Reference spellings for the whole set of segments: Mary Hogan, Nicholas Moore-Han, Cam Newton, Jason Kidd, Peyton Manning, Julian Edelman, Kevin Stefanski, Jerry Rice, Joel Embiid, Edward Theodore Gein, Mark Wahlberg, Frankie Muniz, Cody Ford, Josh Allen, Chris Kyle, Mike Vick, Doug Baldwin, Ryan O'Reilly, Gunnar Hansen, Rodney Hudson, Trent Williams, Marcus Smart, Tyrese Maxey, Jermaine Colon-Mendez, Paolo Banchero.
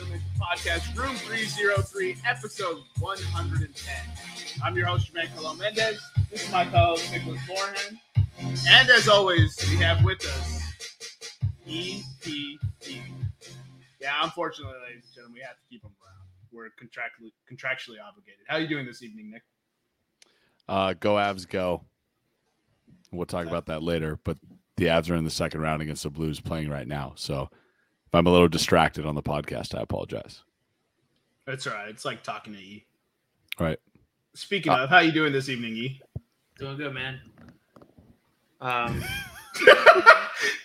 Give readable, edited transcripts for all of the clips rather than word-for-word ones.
Gentlemen Podcast, Room 303, Episode 110. I'm your host, Jermaine Colon-Mendez. This is my co-host, Nicholas Moore-Han. And as always, we have with us E.P.E. Yeah, unfortunately, ladies and gentlemen, we have to keep him around. We're contractually obligated. How are you doing this evening, Nick? Go Avs, go. We'll talk about that later, but the Avs are in the second round against the Blues playing right now, so if I'm a little distracted on the podcast, I apologize. That's all right. It's like talking to E. All right. Speaking of, how you doing this evening, E? Doing good, man.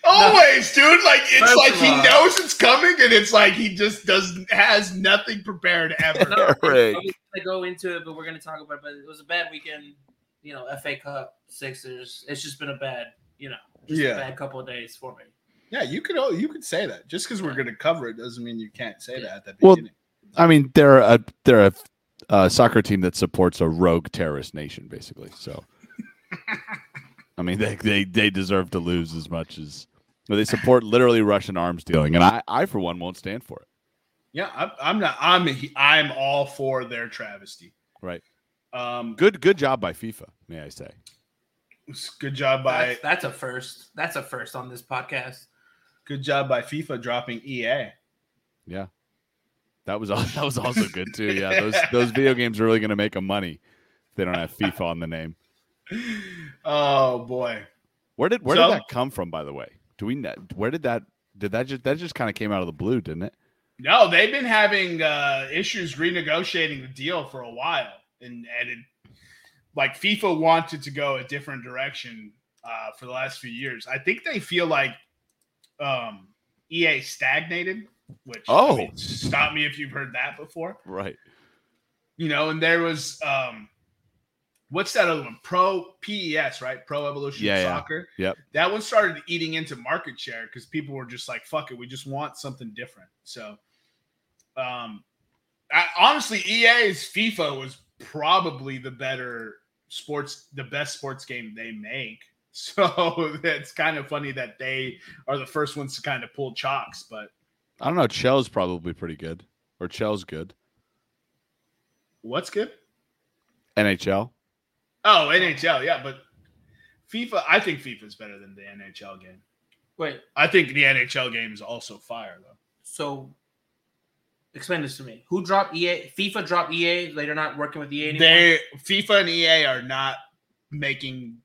Always, dude. Like, it's like he knows it's coming, and it's like he just has nothing prepared ever. No, right. I'm going to go into it, but we're going to talk about it. But it was a bad weekend, you know, FA Cup, Sixers. It's just been a bad, you know, a bad couple of days for me. Yeah, you could say that. Just because we're going to cover it doesn't mean you can't say that at the beginning. Well, I mean, they're a soccer team that supports a rogue terrorist nation, basically. So, I mean, they deserve to lose as much as they support literally Russian arms dealing, and I for one won't stand for it. Yeah, I'm all for their travesty. Right. Good job by FIFA, may I say. Good job by that's a first. That's a first on this podcast. Good job by FIFA dropping EA. Yeah, that was also good too. Yeah, those video games are really going to make them money if they don't have FIFA on the name. Oh boy, where did that come from? By the way, did that just kind of came out of the blue, didn't it? No, they've been having issues renegotiating the deal for a while, and like FIFA wanted to go a different direction for the last few years. I think they feel like EA stagnated, which I mean, stop me if you've heard that before. Right. You know, and there was what's that other one? PES, right? Pro Evolution Soccer. Yeah. Yep. That one started eating into market share because people were just like, fuck it, we just want something different. So honestly, EA's FIFA was probably the best sports game they make. So that's kind of funny that they are the first ones to kind of pull chocks, but I don't know. Chell's probably pretty good, or Chell's good. What's good? NHL. Oh, NHL. Yeah. But FIFA, I think FIFA is better than the NHL game. Wait, I think the NHL game is also fire though. So explain this to me. Who dropped EA? FIFA dropped EA. They're not working with EA anymore? FIFA and EA are not making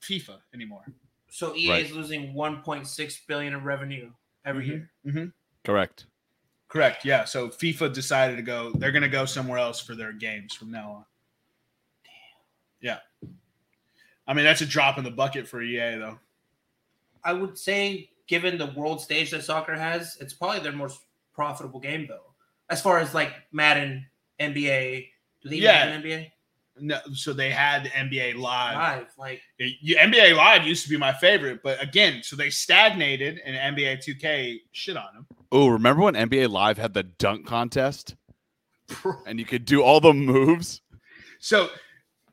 FIFA anymore. So EA is losing $1.6 billion in revenue every year? Mm-hmm. Correct, yeah. So FIFA decided to go. They're going to go somewhere else for their games from now on. Damn. Yeah. I mean, that's a drop in the bucket for EA, though. I would say, given the world stage that soccer has, it's probably their most profitable game though, as far as like Madden, NBA. Do they even have an NBA? No, so they had NBA Live. Like NBA Live used to be my favorite, but again, so they stagnated and NBA 2K shit on them. Oh, remember when NBA Live had the dunk contest, and you could do all the moves? So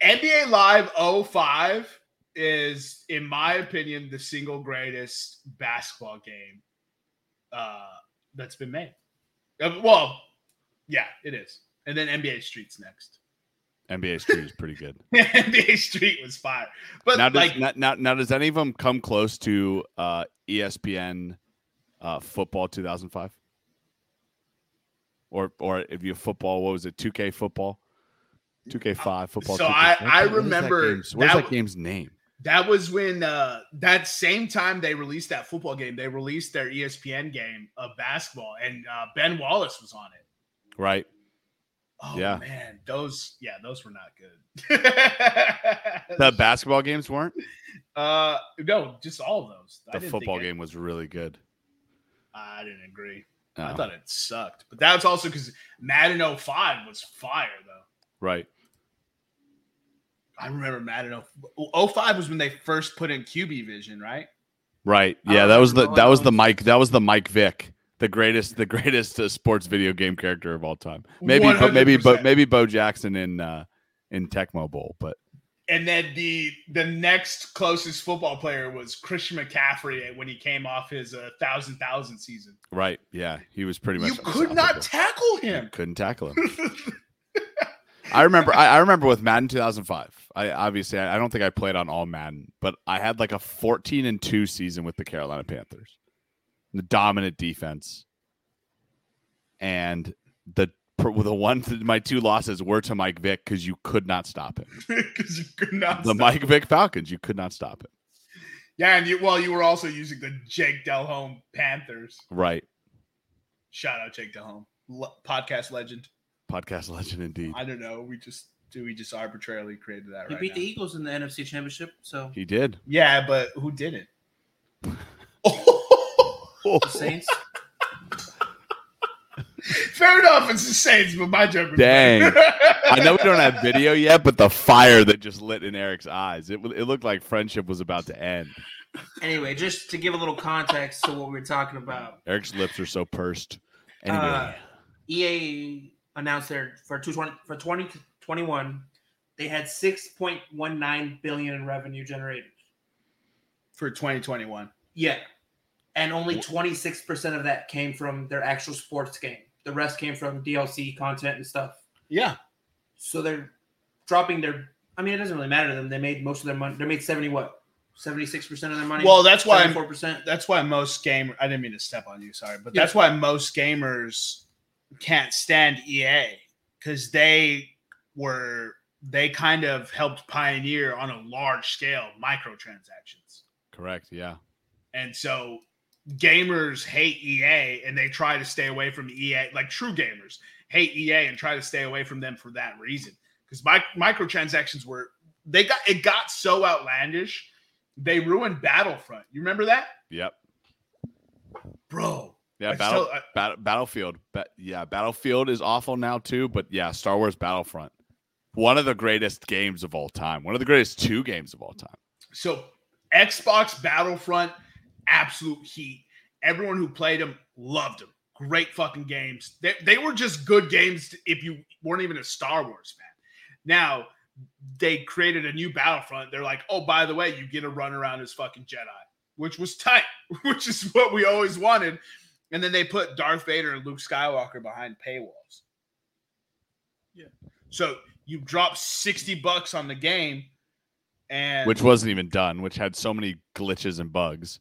NBA Live 05 is, in my opinion, the single greatest basketball game that's been made. Well, yeah, it is. And then NBA Street's next. NBA Street is pretty good. NBA Street was fire. But now, does any of them come close to ESPN Football 2005? Or if you football, what was it? 2K Football, 2K5 Football. So 2K. I remember. What's that game's name? That was when that same time they released that football game, they released their ESPN game of basketball, and Ben Wallace was on it. Right. Oh, yeah. Man. Those were not good. The basketball games weren't? No, just all of those. The football game was really good. I didn't agree. Oh. I thought it sucked. But that was also because Madden 05 was fire, though. Right. I remember Madden 05 was when they first put in QB Vision, right? Right. Yeah, that was the Mike Vick, the greatest sports video game character of all time. Maybe 100%. Maybe Bo Jackson in Tecmo Bowl, but And then the next closest football player was Christian McCaffrey when he came off his 1,000 season. Right. Yeah. He was pretty much. You could not tackle him. You couldn't tackle him. I remember with Madden 2005. I don't think I played on all Madden, but I had like a 14-2 season with the Carolina Panthers. The dominant defense. And my two losses were to Mike Vick because you could not stop him. Mike Vick Falcons, you could not stop him. Yeah, and you were also using the Jake Delhomme Panthers. Right. Shout out Jake Delhomme, podcast legend. Podcast legend indeed. I don't know. We just arbitrarily created that. He beat the Eagles in the NFC Championship, so he did. Yeah, but who didn't? The Saints. Fair enough, it's the Saints, but my joke. Dang, I know we don't have video yet, but the fire that just lit in Eric's eyes—it looked like friendship was about to end. Anyway, just to give a little context to what we were talking about, Eric's lips are so pursed. Anyway, EA announced their for 2021, they had $6.19 billion in revenue generated for 2021. Yeah. And only 26% of that came from their actual sports game. The rest came from DLC content and stuff. Yeah. So they're dropping their – I mean, it doesn't really matter to them. They made most of their money – they made 76% of their money? Well, that's why – 74%? That's why most gamers – I didn't mean to step on you, sorry. But that's why most gamers can't stand EA because they kind of helped pioneer on a large scale microtransactions. Correct, yeah. And so – gamers hate EA and they try to stay away from EA. Like true gamers hate EA and try to stay away from them for that reason. Because microtransactions got so outlandish, they ruined Battlefront. You remember that? Yep. Bro. Yeah, Battlefield. Battlefield is awful now too. But yeah, Star Wars Battlefront, one of the greatest games of all time. One of the greatest two games of all time. So Xbox Battlefront. Absolute heat. Everyone who played them loved them. Great fucking games. They were just good games if you weren't even a Star Wars fan. Now, they created a new Battlefront. They're like, oh, by the way, you get a run around as fucking Jedi, which was tight, which is what we always wanted. And then they put Darth Vader and Luke Skywalker behind paywalls. Yeah. So you drop $60 on the game. And which wasn't even done, which had so many glitches and bugs.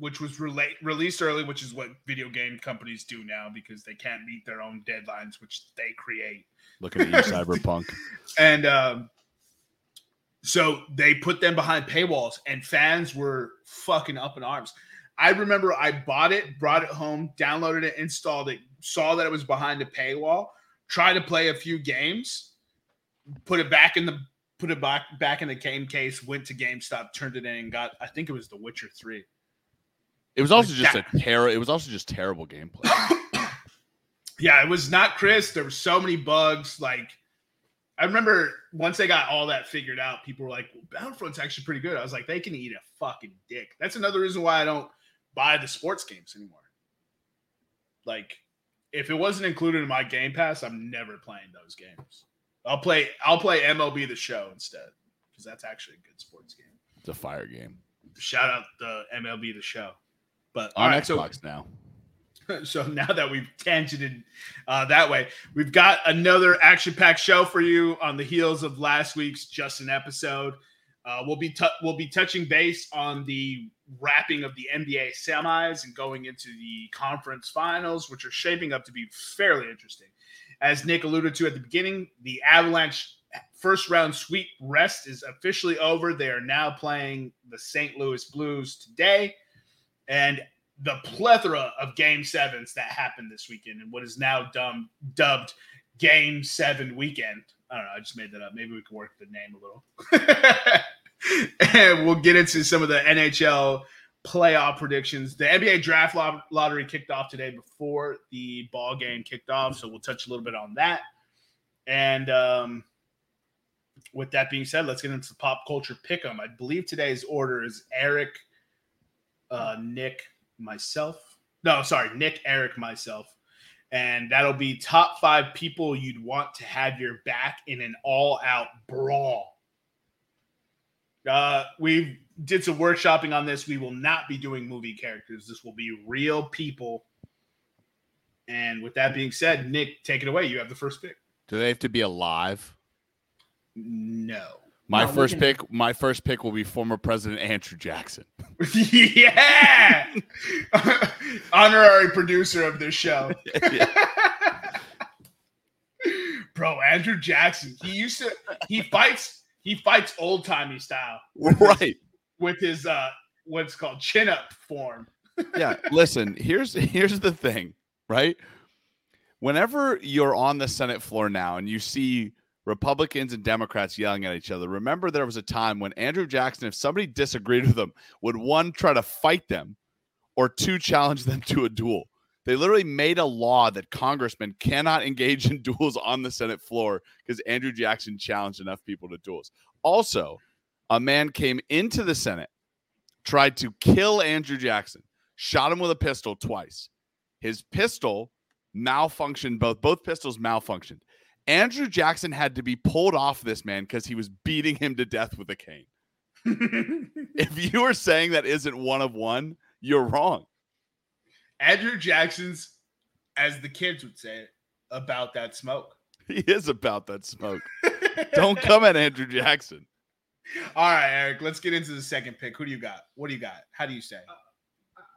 Which was released early, which is what video game companies do now because they can't meet their own deadlines, which they create. Looking at you, Cyberpunk. And so they put them behind paywalls, and fans were fucking up in arms. I remember I bought it, brought it home, downloaded it, installed it, saw that it was behind a paywall, tried to play a few games, put it back in the game case, went to GameStop, turned it in, and got, I think it was The Witcher 3. It was also just terrible gameplay. Yeah, it was not crisp. There were so many bugs. Like, I remember once they got all that figured out, people were like, well, Battlefront's actually pretty good. I was like, they can eat a fucking dick. That's another reason why I don't buy the sports games anymore. Like, if it wasn't included in my Game Pass, I'm never playing those games. I'll play MLB The Show instead because that's actually a good sports game. It's a fire game. Shout out the MLB The Show. But on Xbox now. So now that we've tangented that way, we've got another action-packed show for you on the heels of last week's Justin episode. We'll be touching base on the wrapping of the NBA semis and going into the conference finals, which are shaping up to be fairly interesting. As Nick alluded to at the beginning, the Avalanche first-round sweep rest is officially over. They are now playing the St. Louis Blues today. And the plethora of Game 7s that happened this weekend and what is now dubbed Game 7 Weekend. I don't know. I just made that up. Maybe we can work the name a little. And we'll get into some of the NHL playoff predictions. The NBA draft lottery kicked off today before the ball game kicked off, so we'll touch a little bit on that. And with that being said, let's get into the pop culture pick'em. I believe today's order is Eric – Nick, Eric, myself, and that'll be top 5 people you'd want to have your back in an all-out brawl. We did some workshopping on this. We will not be doing movie characters. This will be real people. And with that being said, Nick, take it away. You have the first pick. Do they have to be alive? No. My first pick will be former President Andrew Jackson. Yeah. Honorary producer of this show. Yeah. Bro, Andrew Jackson. He fights old timey style. Right. With his what's called chin up form. Yeah. Listen, here's the thing, right? Whenever you're on the Senate floor now and you see Republicans and Democrats yelling at each other, remember there was a time when Andrew Jackson, if somebody disagreed with him, would one, try to fight them, or two, challenge them to a duel. They literally made a law that congressmen cannot engage in duels on the Senate floor because Andrew Jackson challenged enough people to duels. Also, a man came into the Senate, tried to kill Andrew Jackson, shot him with a pistol twice. His pistol malfunctioned. Both pistols malfunctioned. Andrew Jackson had to be pulled off this man because he was beating him to death with a cane. If you are saying that isn't one of one, you're wrong. Andrew Jackson's, as the kids would say, about that smoke. He is about that smoke. Don't come at Andrew Jackson. All right, Eric, let's get into the second pick. Who do you got? What do you got? How do you say?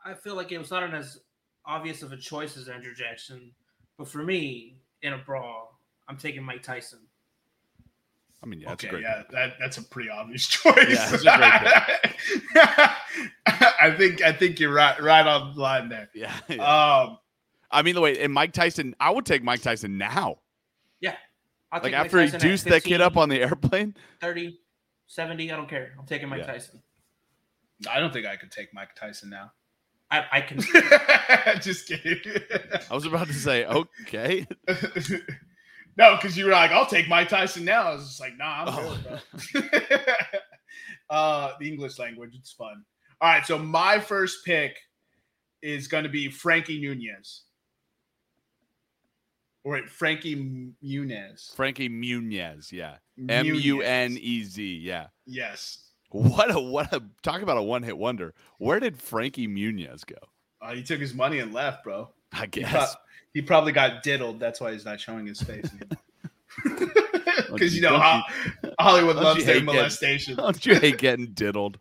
I feel like it was not as obvious of a choice as Andrew Jackson, but for me, in a brawl, I'm taking Mike Tyson. I mean, yeah, that's a pretty obvious choice. Yeah, that's a great pick. I think you're right on the line there. Yeah. I mean, the way and Mike Tyson, I would take Mike Tyson now. Yeah. I'll take after Tyson he deuced 15, that kid up on the airplane. 30, 70, I don't care. I'm taking Mike Tyson. I don't think I could take Mike Tyson now. I can. Just kidding. I was about to say, okay. No, because you were like, I'll take Mike Tyson now. I was just like, nah, I'm good, bro. The English language, it's fun. All right, so my first pick is going to be Frankie Muniz. Or Frankie Muniz. Frankie Muniz, yeah. Munez, yeah. Yes. What a talk about a one-hit wonder. Where did Frankie Muniz go? He took his money and left, bro. I guess. He probably got diddled. That's why he's not showing his face anymore. Because you know Hollywood loves their molestation. Don't you hate getting diddled?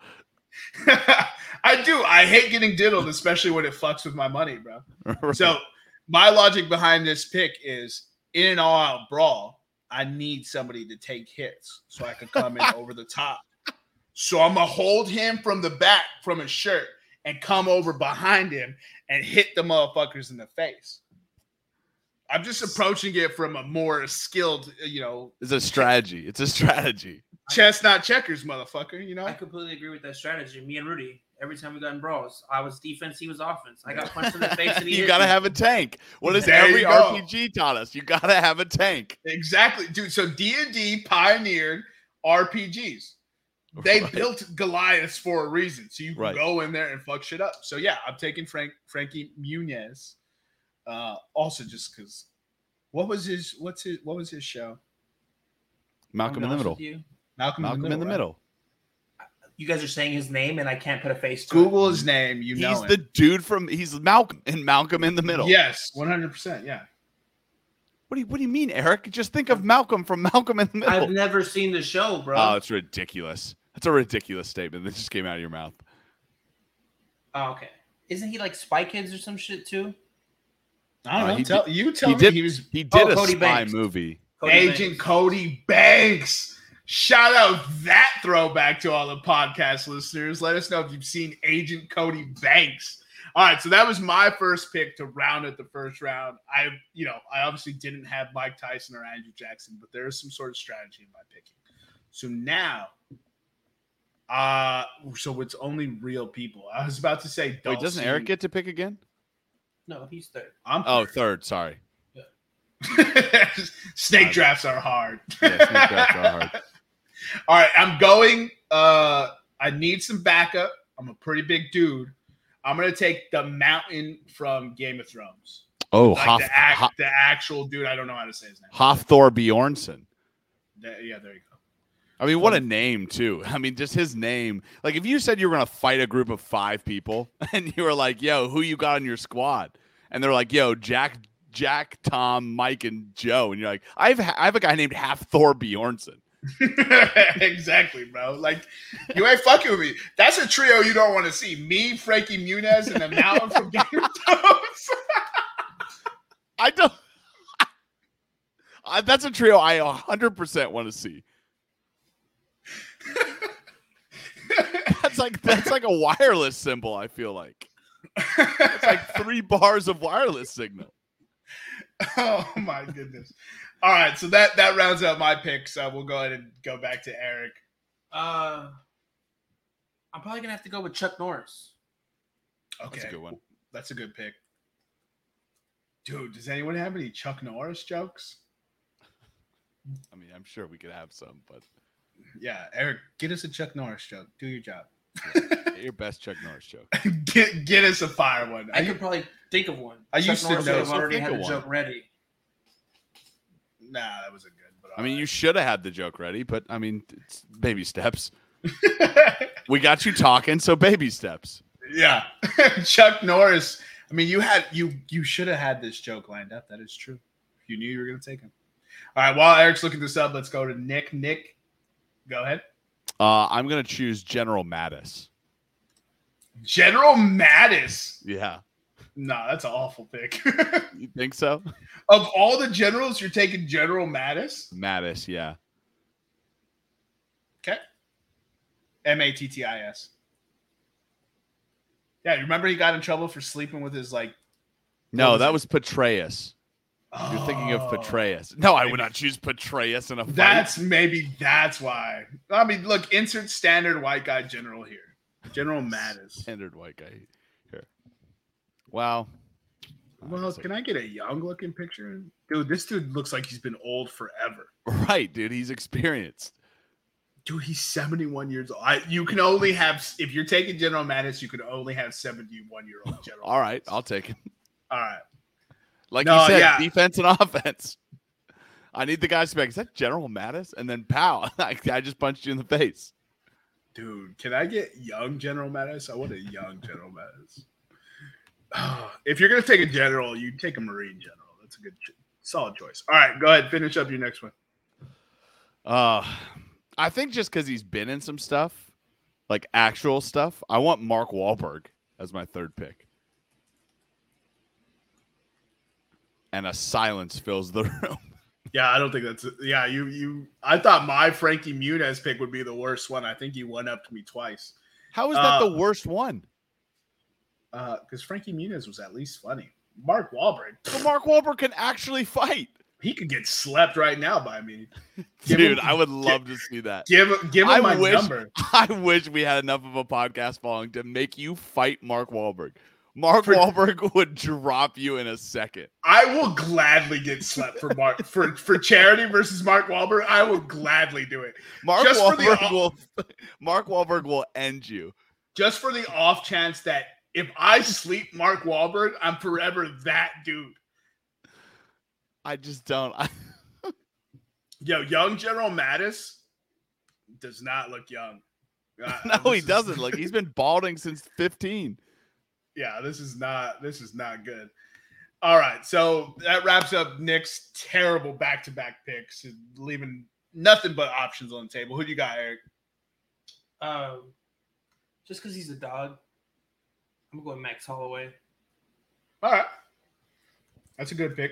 I do. I hate getting diddled, especially when it fucks with my money, bro. Right. So my logic behind this pick is in an all-out brawl, I need somebody to take hits so I can come in over the top. So I'm going to hold him from the back from his shirt and come over behind him and hit the motherfuckers in the face. I'm just approaching it from a more skilled, you know. It's a strategy. It's a strategy. Chess, not checkers, motherfucker, you know? I completely agree with that strategy. Me and Rudy, every time we got in brawls, I was defense, he was offense. I got punched in the face. And you got to have a tank. What has every RPG taught us? You got to have a tank. Exactly. Dude, so D&D pioneered RPGs. They built Goliaths for a reason. So you go in there and fuck shit up. So, yeah, I'm taking Frankie Muniz. Also, just because, what was his show? Malcolm in the Middle. Malcolm in the Middle. You guys are saying his name, and I can't put a face to it. Google his name. You know, he's the dude from Malcolm in Malcolm in the Middle. Yes, 100%. Yeah. What do you mean, Eric? Just think of Malcolm from Malcolm in the Middle. I've never seen the show, bro. Oh, it's ridiculous. That's a ridiculous statement that just came out of your mouth. Oh, okay. Isn't he like Spy Kids or some shit too? I don't know. He did a Cody spy Banks. Movie. Cody Agent Banks. Cody Banks. Shout out that throwback to all the podcast listeners. Let us know if you've seen Agent Cody Banks. All right, so that was my first pick to round at the first round. I obviously didn't have Mike Tyson or Andrew Jackson, but there is some sort of strategy in my picking. So now, so it's only real people. I was about to say, wait, doesn't Eric get to pick again? No, he's third. I'm third. Sorry. Yeah. Snake drafts are hard. Yeah, snake drafts are hard. All right, I'm going. I need some backup. I'm a pretty big dude. I'm going to take the Mountain from Game of Thrones. Oh, like the actual dude. I don't know how to say his name. Hafþór Björnsson. Yeah, there you go. I mean, what a name, too. I mean, just his name. Like, if you said you were going to fight a group of five people and you were like, yo, who you got on your squad? And they're like, yo, Jack, Tom, Mike, and Joe. And you're like, I have a guy named Hafþór Björnsson. Exactly, bro. Like, you ain't fucking with me. That's a trio you don't want to see. Me, Frankie Muniz, and the Mountain from Game of Thrones. That's a trio I 100% want to see. That's like a wireless symbol, I feel like. It's like 3 bars of wireless signal. Oh, my goodness. All right, so that rounds out my picks. We'll go ahead and go back to Eric. I'm probably going to have to go with Chuck Norris. Okay. That's a good one. That's a good pick. Dude, does anyone have any Chuck Norris jokes? I mean, I'm sure we could have some, but... Yeah, Eric, get us a Chuck Norris joke. Do your job. Yeah, your best Chuck Norris joke. Get us a fire one. I could probably think of one. I Chuck used Norris to know. So I already had the joke ready. Nah, that wasn't good. But I mean, you should have had the joke ready, but I mean, it's baby steps. We got you talking, so baby steps. Yeah, Chuck Norris. I mean, you should have had this joke lined up. That is true. You knew you were going to take him. All right. While Eric's looking this up, let's go to Nick. Nick. Go ahead. I'm going to choose General Mattis. General Mattis? Yeah. No, that's an awful pick. You think so? Of all the generals, you're taking General Mattis? Mattis, yeah. Okay. Mattis. Yeah, you remember he got in trouble for sleeping with his, like... No, that was Petraeus. Oh. You're thinking of Petraeus. No, I would not choose Petraeus in a fight. That's why. I mean, look, insert standard white guy general here. General Mattis. Standard white guy here. Wow. Well, can I get a young-looking picture? Dude, this dude looks like he's been old forever. Right, dude. He's experienced. Dude, he's 71 years old. You can only have, if you're taking General Mattis, you can only have 71-year-old general. All right, I'll take him. All right. Like you said, yeah. Defense and offense. I need the guys to be like, is that General Mattis? And then, pow, I just punched you in the face. Dude, can I get young General Mattis? I want a young General Mattis. Oh, if you're going to take a general, you take a Marine general. That's a good, solid choice. All right, go ahead. Finish up your next one. I think just because he's been in some stuff, like actual stuff, I want Mark Wahlberg as my third pick. And a silence fills the room. Yeah, I don't think that's... Yeah, you. I thought my Frankie Muniz pick would be the worst one. I think he one-upped me twice. How is that the worst one? Because Frankie Muniz was at least funny. Mark Wahlberg. But Mark Wahlberg can actually fight. He could get slept right now by me. Dude, I would love to see that. Give him my number. I wish we had enough of a podcast following to make you fight Mark Wahlberg. Mark Wahlberg would drop you in a second. I will gladly get slept for Mark for charity versus Mark Wahlberg. I will gladly do it. Mark Wahlberg will end you. Just for the off chance that if I sleep Mark Wahlberg, I'm forever that dude. I just don't. Yo, young General Mattis does not look young. No, he doesn't look. He's been balding since 15. Yeah, this is not good. All right, so that wraps up Nick's terrible back-to-back picks, leaving nothing but options on the table. Who do you got, Eric? Just because he's a dog, I'm going Max Holloway. All right. That's a good pick.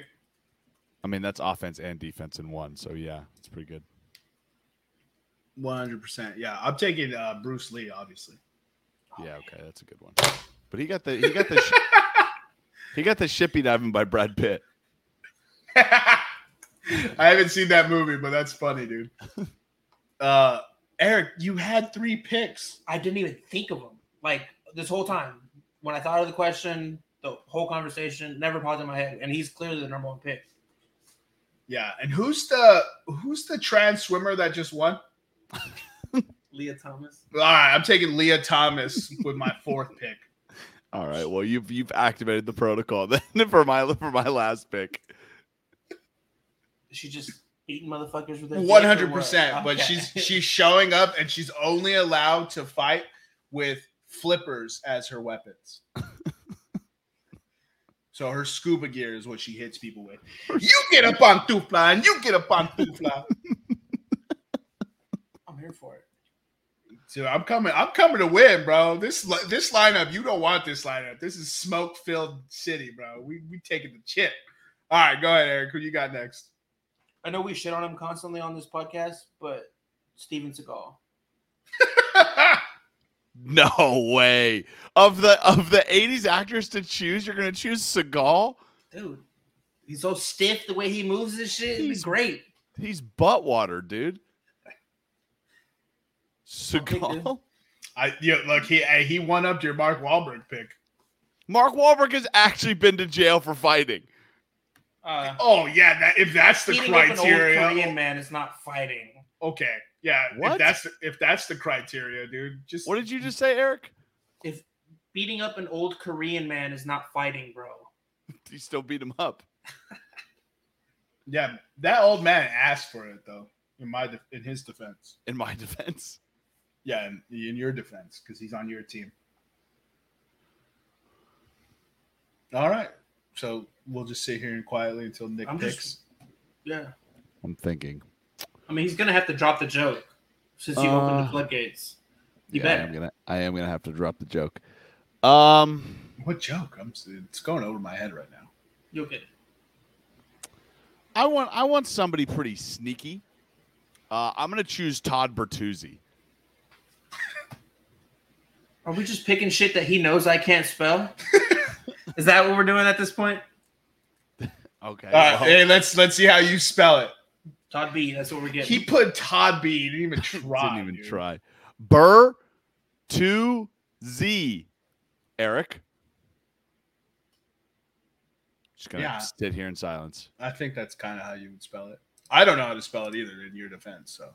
I mean, that's offense and defense in one, so yeah, it's pretty good. 100%. Yeah, I'm taking Bruce Lee, obviously. Yeah, okay, that's a good one. But he got the shippy diving by Brad Pitt. I haven't seen that movie, but that's funny, dude. Eric, you had 3 picks. I didn't even think of them. Like this whole time, when I thought of the question, the whole conversation never paused in my head, and he's clearly the number 1 pick. Yeah, and who's the trans swimmer that just won? Leah Thomas. All right, I'm taking Leah Thomas with my 4th pick. All right. Well, you've activated the protocol then for my last pick. She just beating motherfuckers with her 100%. But okay. she's showing up, and she's only allowed to fight with flippers as her weapons. So her scuba gear is what she hits people with. You get a pantufla, and you get a pantufla. I'm here for it. So I'm coming to win, bro. This lineup, you don't want this lineup. This is smoke-filled city, bro. We taking the chip. All right, go ahead, Eric. Who you got next? I know we shit on him constantly on this podcast, but Steven Seagal. No way. Of the 80s actors to choose, you're going to choose Seagal? Dude, he's so stiff the way he moves and shit. He's great. He's butt water, dude. Seagal? Look, he one-upped your Mark Wahlberg pick. Mark Wahlberg has actually been to jail for fighting. If that's the criteria, an old Korean man is not fighting. Okay, yeah. What? If that's the criteria, dude. Just what did you just say, Eric? If beating up an old Korean man is not fighting, bro, you still beat him up. Yeah, that old man asked for it though. In my defense. Yeah, in your defense, because he's on your team. All right. So we'll just sit here and quietly until Nick picks. I'm thinking. I mean, he's gonna have to drop the joke since you opened the floodgates. You bet. I am gonna have to drop the joke. What joke? It's going over my head right now. You'll get it. I want somebody pretty sneaky. I'm gonna choose Todd Bertuzzi. Are we just picking shit that he knows I can't spell? Is that what we're doing at this point? Okay. Hey, let's see how you spell it. Todd B. That's what we're getting. He put Todd B. He didn't even try. Didn't even try. Burr to Z. Eric. Just gonna sit here in silence. I think that's kind of how you would spell it. I don't know how to spell it either. In your defense, so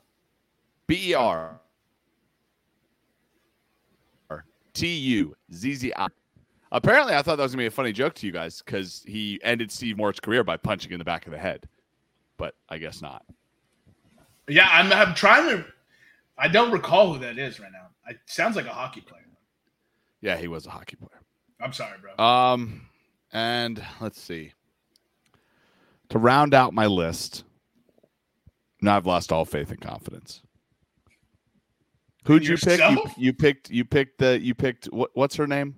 BER TUZZI. Apparently, I thought that was going to be a funny joke to you guys because he ended Steve Moore's career by punching in the back of the head. But I guess not. Yeah, I'm trying to – I don't recall who that is right now. It sounds like a hockey player. Yeah, he was a hockey player. I'm sorry, bro. And let's see. To round out my list, now I've lost all faith and confidence. Who'd you pick? You picked what's her name?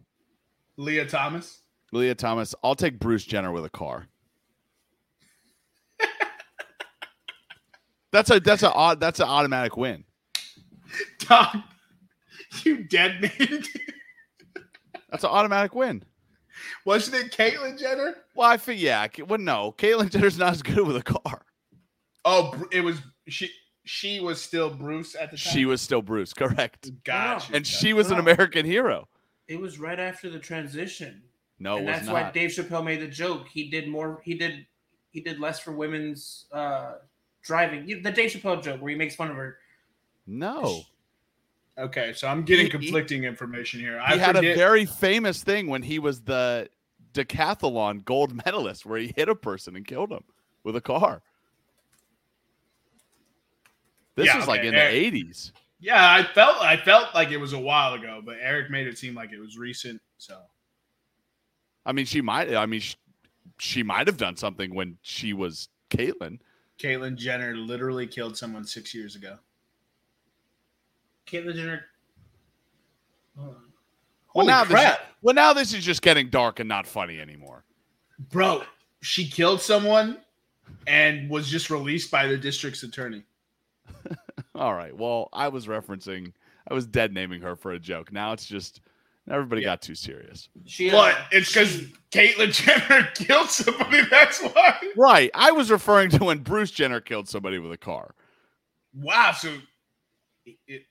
Leah Thomas. I'll take Bruce Jenner with a car. That's an automatic win. Tom, you dead man. That's an automatic win. Wasn't it Caitlyn Jenner? Well, I think no, Caitlyn Jenner's not as good with a car. Oh, it was she. She was still Bruce at the time. She was still Bruce, correct? Gotcha. And she was an American hero. It was right after the transition. No, and that's why Dave Chappelle made the joke. He did more. He did less for women's driving. The Dave Chappelle joke where he makes fun of her. No. Okay, so I'm getting conflicting information here. He had a very famous thing when he was the decathlon gold medalist, where he hit a person and killed him with a car. This was in the 80s. Yeah, I felt like it was a while ago, but Eric made it seem like it was recent. So, I mean, she might have done something when she was Caitlyn. Caitlyn Jenner literally killed someone 6 years ago. Caitlyn Jenner. Well, now this is just getting dark and not funny anymore. Bro, she killed someone and was just released by the district's attorney. All right. Well, I was dead naming her for a joke. Now it's just everybody got too serious. But it's because Caitlyn Jenner killed somebody. That's why. Right. I was referring to when Bruce Jenner killed somebody with a car. Wow. So,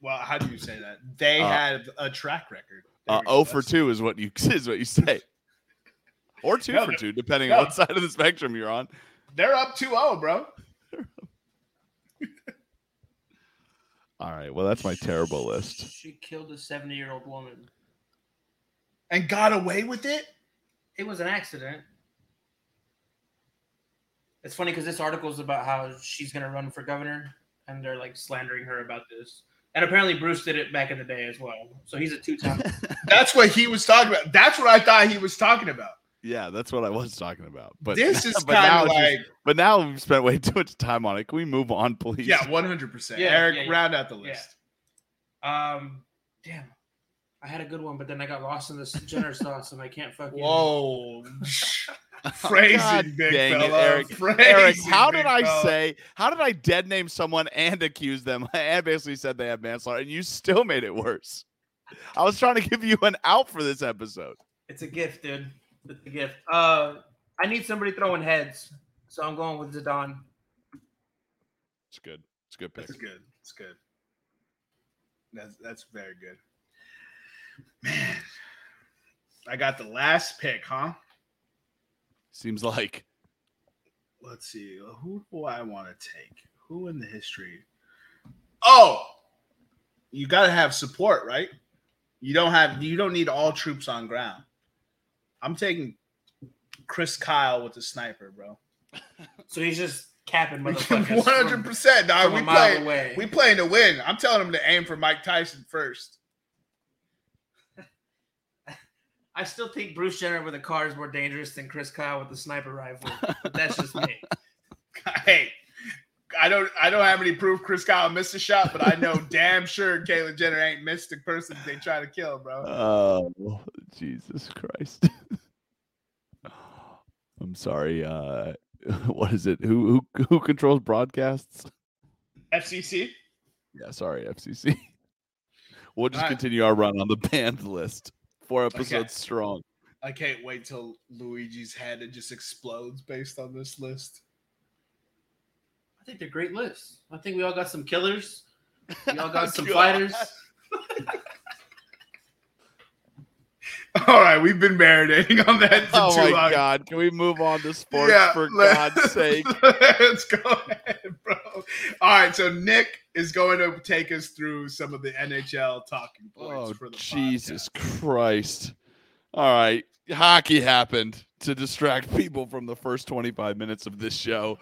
how do you say that? They had a track record. 0-2 is what you say, or 2-2, depending on what side of the spectrum you're on. They're up 2-0, bro. All right, well, that's my terrible list. She killed a 70-year-old woman. And got away with it? It was an accident. It's funny because this article is about how she's going to run for governor, and they're like slandering her about this. And apparently Bruce did it back in the day as well. So he's a two-time. That's what he was talking about. That's what I thought he was talking about. Yeah, that's what I was talking about. But this is kind of like. But now we've spent way too much time on it. Can we move on, please? Yeah, 100%. Yeah, Eric, round out the list. Yeah. Damn, I had a good one, but then I got lost in this Jenner sauce, and I can't fucking. Whoa. Phrasing, God, big fella. It, Eric. Phrasing, Eric, how did I say? How did I dead name someone and accuse them? I basically said they have manslaughter, and you still made it worse. I was trying to give you an out for this episode. It's a gift, dude. It's a gift. I need somebody throwing heads, so I'm going with Zidane. It's good. It's a good pick. It's good. It's good. That's very good. Man, I got the last pick, huh? Seems like. Let's see. Who do I want to take? Who in the history? Oh, you got to have support, right? You don't need all troops on ground. I'm taking Chris Kyle with the sniper, bro. So he's just capping motherfuckers. 100%. Dog. We playing to win. I'm telling him to aim for Mike Tyson first. I still think Bruce Jenner with a car is more dangerous than Chris Kyle with the sniper rifle. But that's just me. Hey, I don't have any proof Chris Kyle missed a shot, but I know damn sure Caitlyn Jenner ain't missed the person they try to kill, bro. Oh, Jesus Christ. I'm sorry. What is it? Who controls broadcasts? FCC? Yeah, sorry, FCC. We'll just continue our run on the banned list. 4 episodes strong. I can't wait till Luigi's head just explodes based on this list. I think they're great lists. I think we all got some killers. We all got some fighters. All right, we've been marinating on that for too long. Oh, my God. Can we move on to sports for God's sake? Let's go ahead, bro. All right, so Nick is going to take us through some of the NHL talking points for the Jesus podcast. Christ. All right, hockey happened to distract people from the first 25 minutes of this show.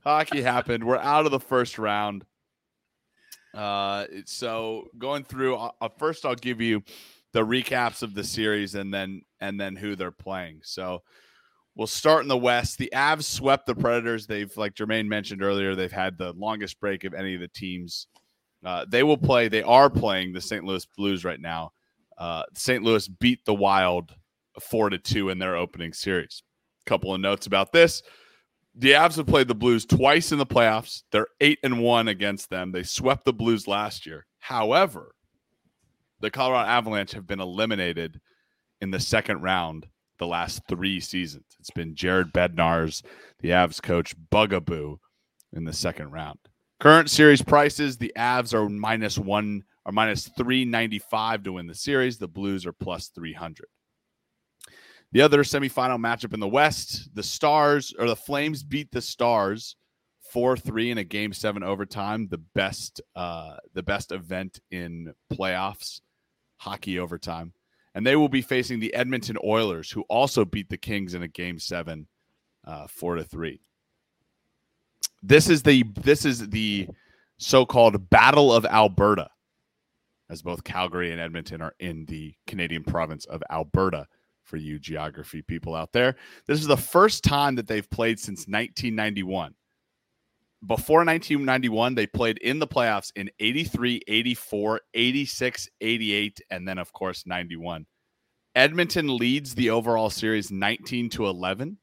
Hockey happened. We're out of the first round. So going through, first I'll give you the recaps of the series and then who they're playing. So we'll start in the West. The Avs swept the Predators. They've, like Jermaine mentioned earlier, they've had the longest break of any of the teams. They are playing the St. Louis Blues right now. St. Louis beat the Wild 4-2 in their opening series. A couple of notes about this. The Avs have played the Blues twice in the playoffs. They're 8-1 against them. They swept the Blues last year. However, the Colorado Avalanche have been eliminated in the second round the last 3 seasons. It's been Jared Bednar's, the Avs coach, bugaboo in the second round. Current series prices, the Avs are -395 to win the series. The Blues are +300. The other semifinal matchup in the West, the Flames beat the Stars 4-3 in a Game 7 overtime, the best event in playoffs. Hockey overtime, and they will be facing the Edmonton Oilers, who also beat the Kings in a Game 7, 4-3. This is the so-called Battle of Alberta, as both Calgary and Edmonton are in the Canadian province of Alberta. For you geography people out there, this is the first time that they've played since 1991. Before 1991, they played in the playoffs in 83, 84, 86, 88, and then, of course, 91. Edmonton leads the overall series 19-11,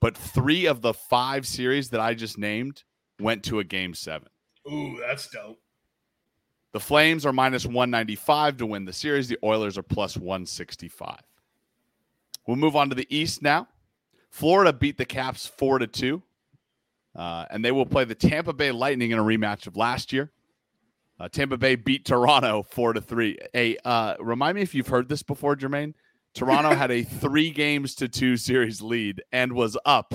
but 3 of the 5 series that I just named went to a Game 7. Ooh, that's dope. The Flames are -195 to win the series. The Oilers are +165. We'll move on to the East now. Florida beat the Caps 4-2. And they will play the Tampa Bay Lightning in a rematch of last year. Tampa Bay beat Toronto 4-3. Remind me if you've heard this before, Jermaine. Toronto had a 3-2 series lead and was up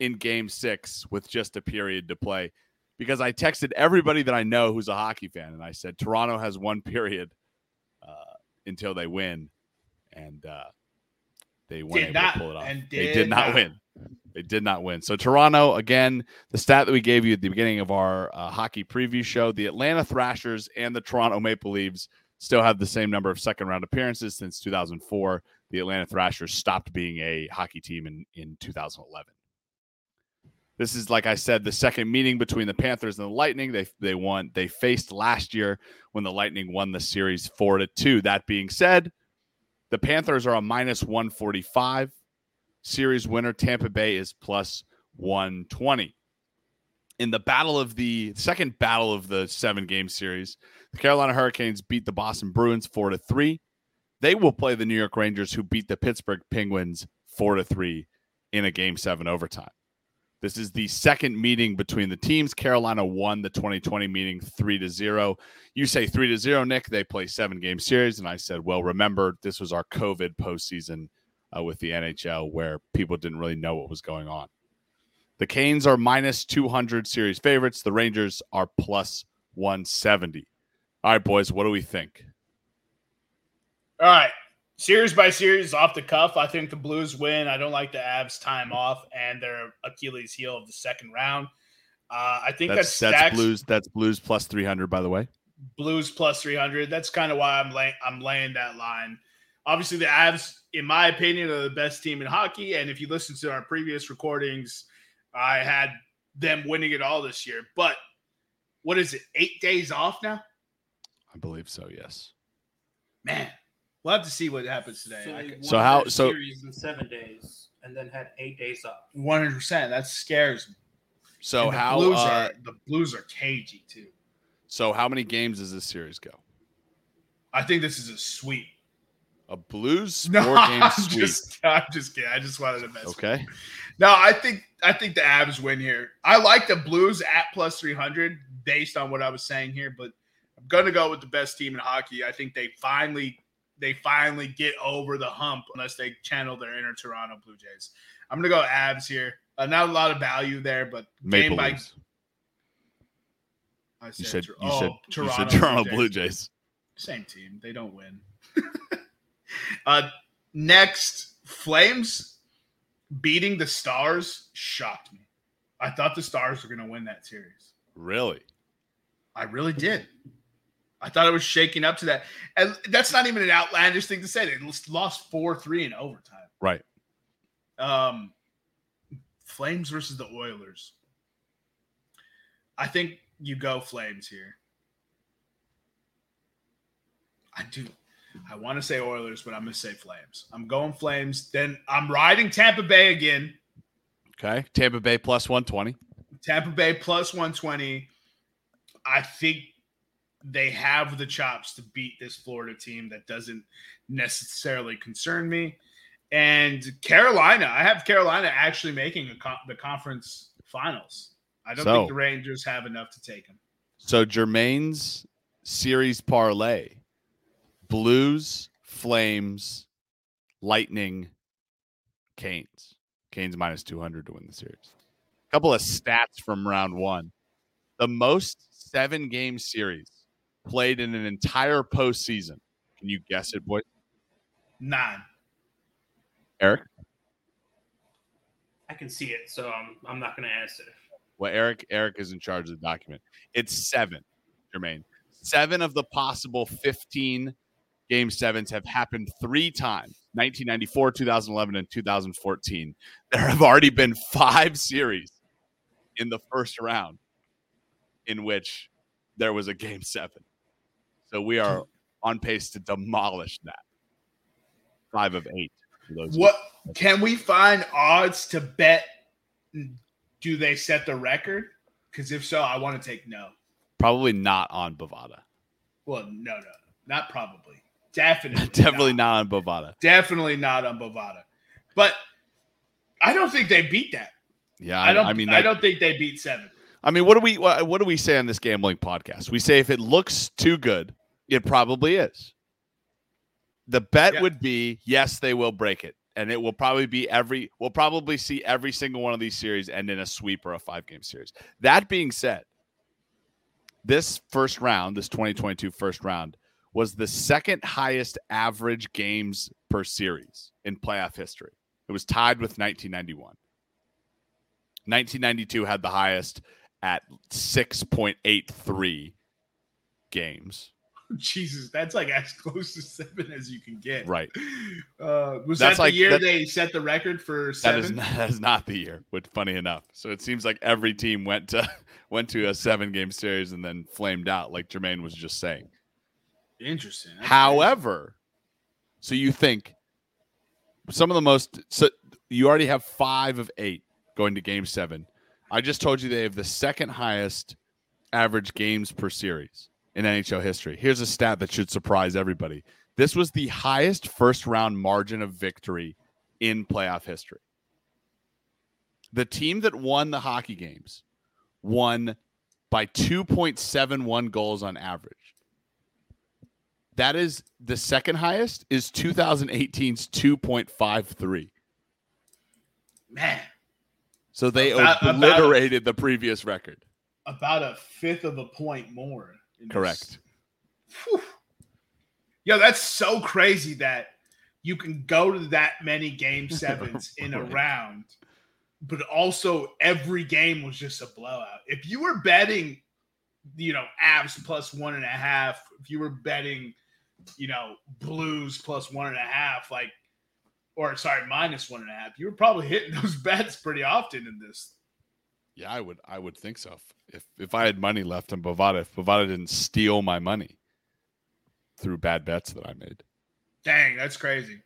in Game 6 with just a period to play. Because I texted everybody that I know who's a hockey fan, and I said Toronto has 1 period until they win. And They weren't able to pull it off. They did not win. They did not win. So Toronto, again, the stat that we gave you at the beginning of our hockey preview show, the Atlanta Thrashers and the Toronto Maple Leafs still have the same number of second-round appearances since 2004. The Atlanta Thrashers stopped being a hockey team in 2011. This is, like I said, the second meeting between the Panthers and the Lightning. They won. They faced last year when the Lightning won the series 4-2. That being said, the Panthers are a minus 145. Series winner Tampa Bay is plus 120. In the battle of the second battle of the 7-game series, the Carolina Hurricanes beat the Boston Bruins 4-3. They will play the New York Rangers, who beat the Pittsburgh Penguins 4-3 in a Game 7 overtime. This is the second meeting between the teams. Carolina won the 2020 meeting 3-0. You say 3-0, Nick. They play 7-game series. And I said, well, remember, this was our COVID postseason with the NHL, where people didn't really know what was going on. The Canes are minus 200 series favorites. The Rangers are plus 170. All right, boys, what do we think? All right. Series by series, off the cuff, I think the Blues win. I don't like the Avs' time off and their Achilles heel of the second round. I think that's Blues. That's Blues plus 300, by the way. Blues plus 300. That's kind of why I'm laying that line. Obviously, the Avs, in my opinion, are the best team in hockey. And if you listen to our previous recordings, I had them winning it all this year. But what is it, 8 days off now? I believe so, yes. Man. We'll have to see what happens today. So series in 7 days and then had 8 days off. 100%. That scares me. So and how the Blues are cagey too. So how many games does this series go? I think this is a sweep. A Blues four-game sweep. I'm just kidding. I just wanted to mess. Okay. With you. No, I think the Avs win here. I like the Blues at plus 300 based on what I was saying here, but I'm gonna go with the best team in hockey. I think they finally get over the hump unless they channel their inner Toronto Blue Jays. I'm going to go Avs here. Not a lot of value there, but Maple Leafs. You said Toronto Blue Jays. Same team. They don't win. Next, Flames beating the Stars shocked me. I thought the Stars were going to win that series. Really? I really did. I thought it was shaking up to that. And that's not even an outlandish thing to say. They lost 4-3 in overtime. Right. Flames versus the Oilers. I think you go Flames here. I do. I want to say Oilers, but I'm going to say Flames. I'm going Flames. Then I'm riding Tampa Bay again. Okay. Tampa Bay plus 120. Tampa Bay plus 120. I think they have the chops to beat this Florida team. That doesn't necessarily concern me. And Carolina, I have Carolina actually making the conference finals. I don't think the Rangers have enough to take them. So Jermaine's series parlay, Blues, Flames, Lightning, Canes. Canes minus 200 to win the series. A couple of stats from round one. The most 7-game series played in an entire postseason. Can you guess it, boy? 9. Eric? I can see it, so I'm not going to answer. Well, Eric is in charge of the document. It's 7, Jermaine. 7 of the possible 15 Game 7s have happened 3 times, 1994, 2011, and 2014. There have already been 5 series in the first round in which there was a Game 7. So we are on pace to demolish that. 5 of 8. What can we find odds to bet? Do they set the record? Because if so, I want to take no. Probably not on Bovada. Well, no, not probably. Definitely not on Bovada. Definitely not on Bovada. But I don't think they beat that. Yeah, I don't think they beat 7. I mean, what do we say on this gambling podcast? We say if it looks too good, it probably is. The bet would be, yes, they will break it. And it will probably be we'll probably see every single one of these series end in a sweep or a 5-game series. That being said, this first round, this 2022 first round, was the second highest average games per series in playoff history. It was tied with 1991. 1992 had the highest at 6.83 games. Jesus, that's like as close to seven as you can get. Right. Was that the year they set the record for seven? That is not the year, but funny enough. So it seems like every team went to a seven-game series and then flamed out, like Jermaine was just saying. Interesting. However, so you think some of the most – so you already have 5 of 8 going to game 7. I just told you they have the second highest average games per series in NHL history. Here's a stat that should surprise everybody. This was the highest first-round margin of victory in playoff history. The team that won the hockey games won by 2.71 goals on average. That is the second highest, is 2018's 2.53. Man. So they obliterated the previous record. About a fifth of a point more. Correct. Yo, that's so crazy that you can go to that many game sevens in a round, but also every game was just a blowout. If you were betting, Avs plus 1.5, if you were betting, Blues plus 1.5, minus 1.5, you were probably hitting those bets pretty often in this. Yeah, I would think so. If I had money left in Bovada, if Bovada didn't steal my money through bad bets that I made. Dang, that's crazy.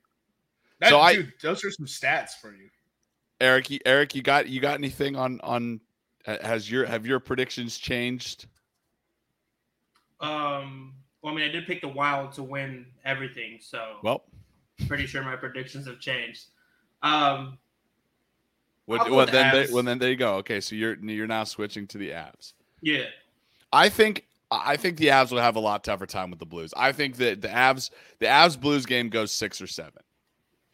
Those are some stats for you, Eric. Eric, you got anything on? Have your predictions changed? I did pick the Wild to win everything, so pretty sure my predictions have changed. Well, then there you go. Okay, so you're now switching to the Avs. Yeah, I think the Avs will have a lot tougher time with the Blues. I think that the Avs Blues game goes 6 or 7.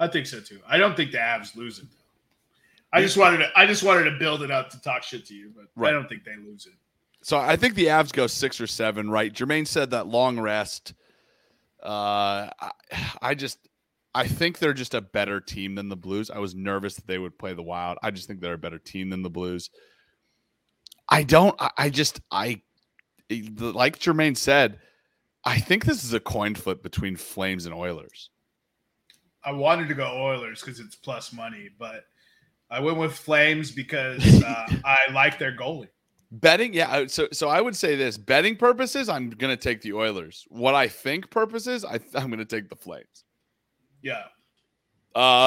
I think so too. I don't think the Avs lose it. I just wanted to build it up to talk shit to you, but right. I don't think they lose it. So I think the Avs go 6 or 7. Right? Jermaine said that long rest. I think they're just a better team than the Blues. I was nervous that they would play the Wild. I just think they're a better team than the Blues. Like Jermaine said, I think this is a coin flip between Flames and Oilers. I wanted to go Oilers because it's plus money, but I went with Flames because I like their goalie. Betting, yeah. So I would say this. Betting purposes, I'm going to take the Oilers. What I think purposes, I'm going to take the Flames. Yeah.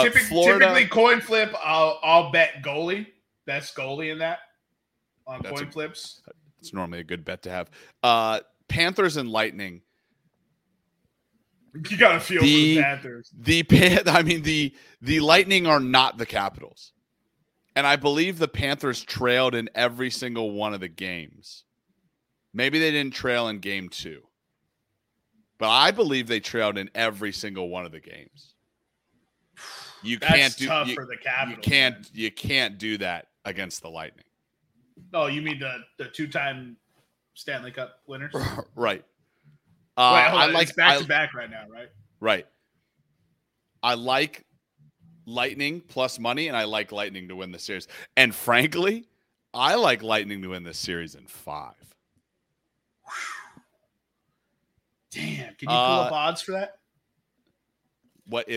Typically coin flip, I'll bet goalie. Best goalie in that on coin flips. It's normally a good bet to have. Panthers and Lightning. You got to feel for the Panthers. The Lightning are not the Capitals. And I believe the Panthers trailed in every single one of the games. Maybe they didn't trail in game 2. But I believe they trailed in every single one of the games. You can't do that against the Lightning. Oh, you mean the 2-time Stanley Cup winners? Right. It's back-to-back right now, right? Right. I like Lightning plus money, and I like Lightning to win the series. And frankly, I like Lightning to win this series in 5. Damn, can you pull up odds for that? What did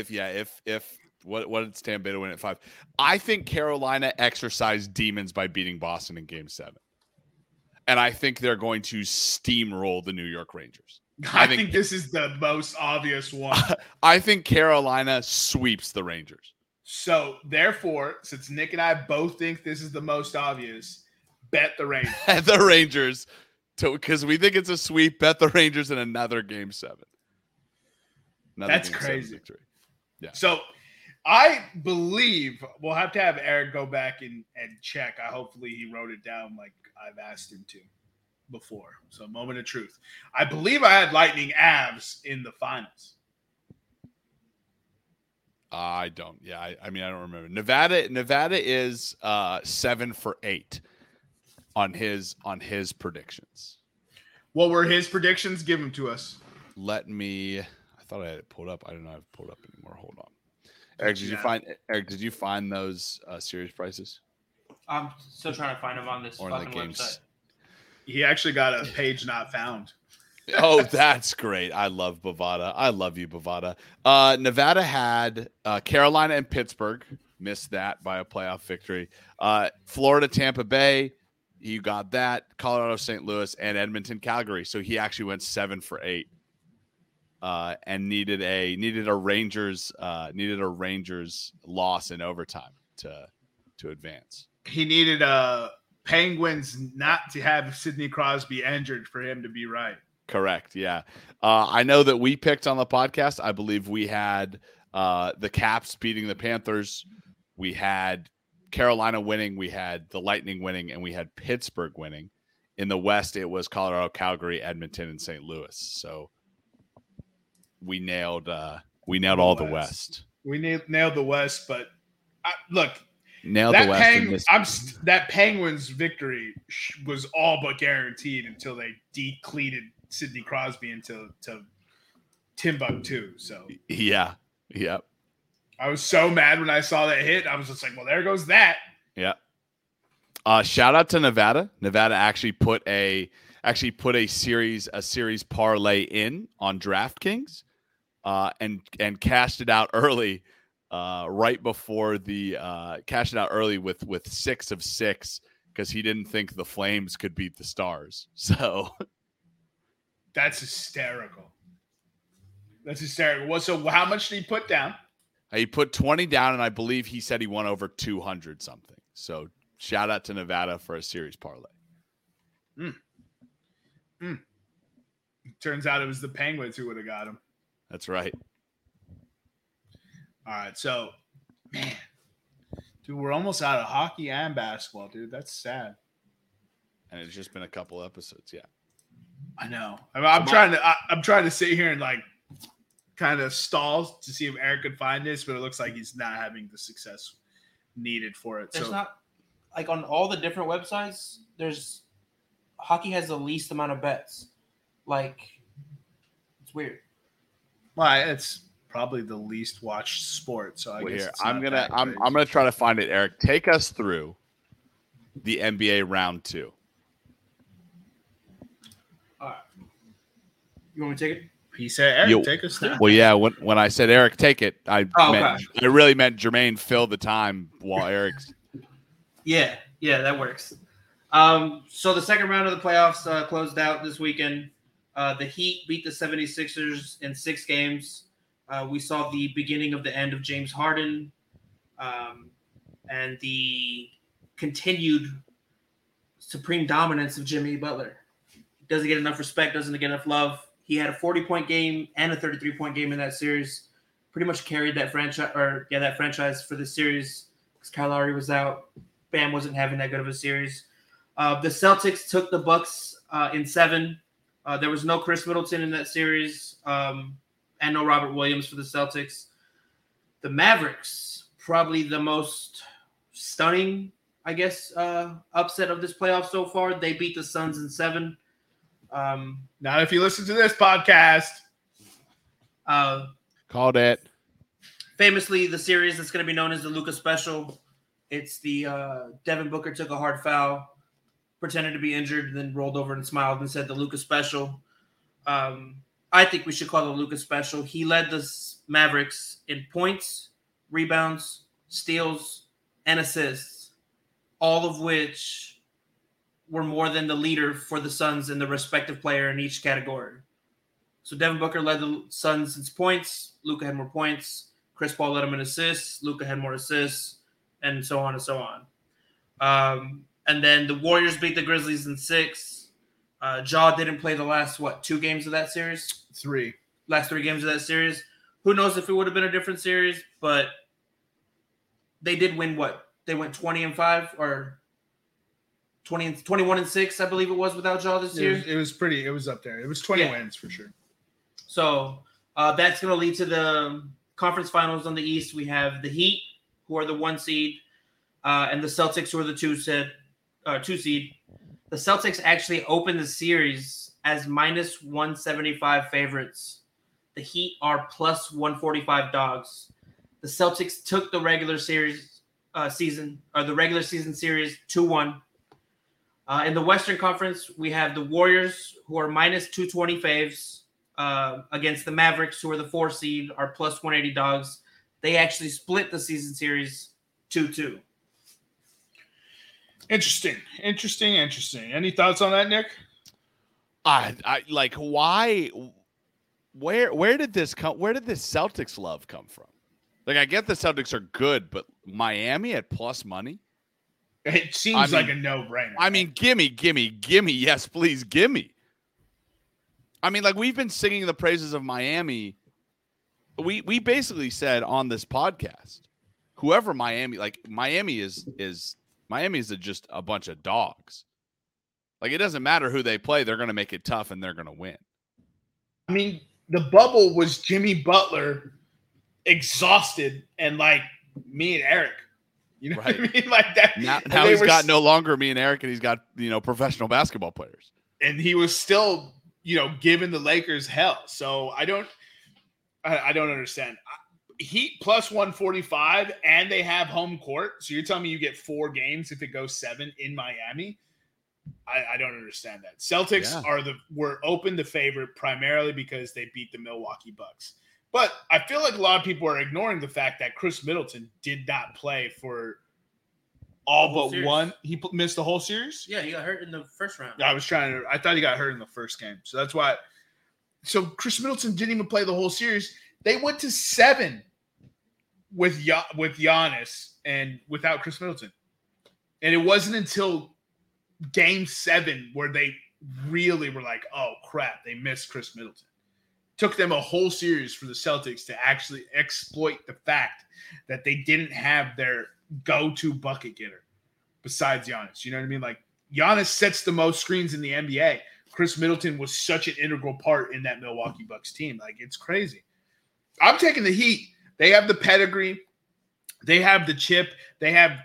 Stan Beta win at 5? I think Carolina exercised demons by beating Boston in game 7. And I think they're going to steamroll the New York Rangers. I think this is the most obvious one. I think Carolina sweeps the Rangers. So, therefore, since Nick and I both think this is the most obvious, bet the Rangers. The Rangers. Because we think it's a sweep, bet the Rangers in another game 7. That's crazy. Yeah. So I believe we'll have to have Eric go back and check. Hopefully he wrote it down like I've asked him to before. So moment of truth. I believe I had Lightning Avs in the finals. I don't. Yeah, I don't remember. Nevada is 7 for 8. On his predictions. What were his predictions? Give them to us. Let me. I thought I had it pulled up. I don't know. I've pulled up anymore. Hold on. Eric, did you find those series prices? I'm still trying to find them on this fucking website. He actually got a page not found. Oh, that's great. I love Bovada. I love you, Bovada. Nevada had Carolina and Pittsburgh. Missed that by a playoff victory. Florida, Tampa Bay. You got that. Colorado, St. Louis, and Edmonton, Calgary. So he actually went 7 for 8 and needed a Rangers loss in overtime to advance. He needed Penguins not to have Sidney Crosby injured for him to be right. Correct. Yeah. I know that we picked on the podcast. I believe we had the Caps beating the Panthers. We had Carolina winning, we had the Lightning winning, and we had Pittsburgh winning. In the West, it was Colorado, Calgary, Edmonton, and St. Louis. So we nailed all the West. We nailed the West, but that Penguins victory was all but guaranteed until they depleted Sidney Crosby into Timbuktu. So yeah. I was so mad when I saw that hit. I was just like, well, there goes that. Yeah. Shout out to Nevada. Nevada actually put a series parlay in on DraftKings and cashed it out early with 6 of 6 because he didn't think the Flames could beat the Stars. So that's hysterical. Well, so how much did he put down? He put 20 down, and I believe he said he won over 200 something. So shout out to Nevada for a series parlay. Turns out it was the Penguins who would have got him. That's right. All right, so man, dude, we're almost out of hockey and basketball, dude. That's sad. And it's just been a couple episodes, yeah. I know. I mean, I'm trying to sit here and like, kind of stalled to see if Eric could find this, but it looks like he's not having the success needed for it. There's not like on all the different websites. There's hockey has the least amount of bets. Like it's weird. Why? It's probably the least watched sport. So I guess it's not that crazy. I'm gonna try to find it. Eric, take us through the NBA round 2. All right. You want me to take it? He said, Eric, take us through. Well, yeah, when I said, Eric, take it, I really meant Jermaine fill the time while Eric's. Yeah, that works. So the second round of the playoffs closed out this weekend. The Heat beat the 76ers in 6 games. We saw the beginning of the end of James Harden and the continued supreme dominance of Jimmy Butler. Doesn't get enough respect, doesn't get enough love. He had a 40-point game and a 33-point game in that series. Pretty much carried that franchise for the series because Kyle Lowry was out. Bam wasn't having that good of a series. The Celtics took the Bucks in 7. There was no Chris Middleton in that series and no Robert Williams for the Celtics. The Mavericks, probably the most stunning, I guess, upset of this playoff so far. They beat the Suns in 7. Not if you listen to this podcast. Called it. Famously, the series that's going to be known as the Luka Special. It's the Devin Booker took a hard foul, pretended to be injured, then rolled over and smiled and said the Luka Special. I think we should call it the Luka Special. He led the Mavericks in points, rebounds, steals, and assists, all of which were more than the leader for the Suns and the respective player in each category. So Devin Booker led the Suns in points. Luka had more points. Chris Paul led him in assists. Luka had more assists, and so on and so on. And then the Warriors beat the Grizzlies in 6. Ja didn't play the last, 2 games of that series? 3. Last 3 games of that series. Who knows if it would have been a different series, but they did win what? They went 20-5 or 21-6, I believe it was, without Ja this year. It was up there. It was 20 wins for sure. So that's going to lead to the conference finals on the East. We have the Heat, who are the 1 seed, and the Celtics, who are the 2 seed. The Celtics actually opened the series as -175 favorites. The Heat are plus 145 dogs. The Celtics took the regular season series 2-1. In the Western Conference, we have the Warriors, who are minus 220 faves, against the Mavericks, who are the 4 seed, are plus 180 dogs. They actually split the season series 2-2. Interesting. Any thoughts on that, Nick? Where did this Celtics love come from? I get the Celtics are good, but Miami at plus money? It seems like a no-brainer. Gimme. Yes, please, gimme. We've been singing the praises of Miami. We basically said on this podcast, whoever Miami is just a bunch of dogs. It doesn't matter who they play. They're going to make it tough, and they're going to win. The bubble was Jimmy Butler exhausted and, me and Eric. You know right. What I mean? That. Now he's got no longer me and Eric, and he's got, professional basketball players. And he was still, giving the Lakers hell. So I don't understand. Heat plus 145, and they have home court. So you're telling me you get 4 games if it goes 7 in Miami? I don't understand that. Celtics were open to favorite primarily because they beat the Milwaukee Bucks. But I feel like a lot of people are ignoring the fact that Chris Middleton did not play for all but series. One. He missed the whole series? Yeah, he got hurt in the first round. I thought he got hurt in the first game. So that's why. So Chris Middleton didn't even play the whole series. They went to 7 with Giannis and without Chris Middleton. And it wasn't until game 7 where they really were like, oh, crap, they missed Chris Middleton. Took them a whole series for the Celtics to actually exploit the fact that they didn't have their go-to bucket getter besides Giannis. You know what I mean? Giannis sets the most screens in the NBA. Chris Middleton was such an integral part in that Milwaukee Bucks team. It's crazy. I'm taking the Heat. They have the pedigree. They have the chip. They have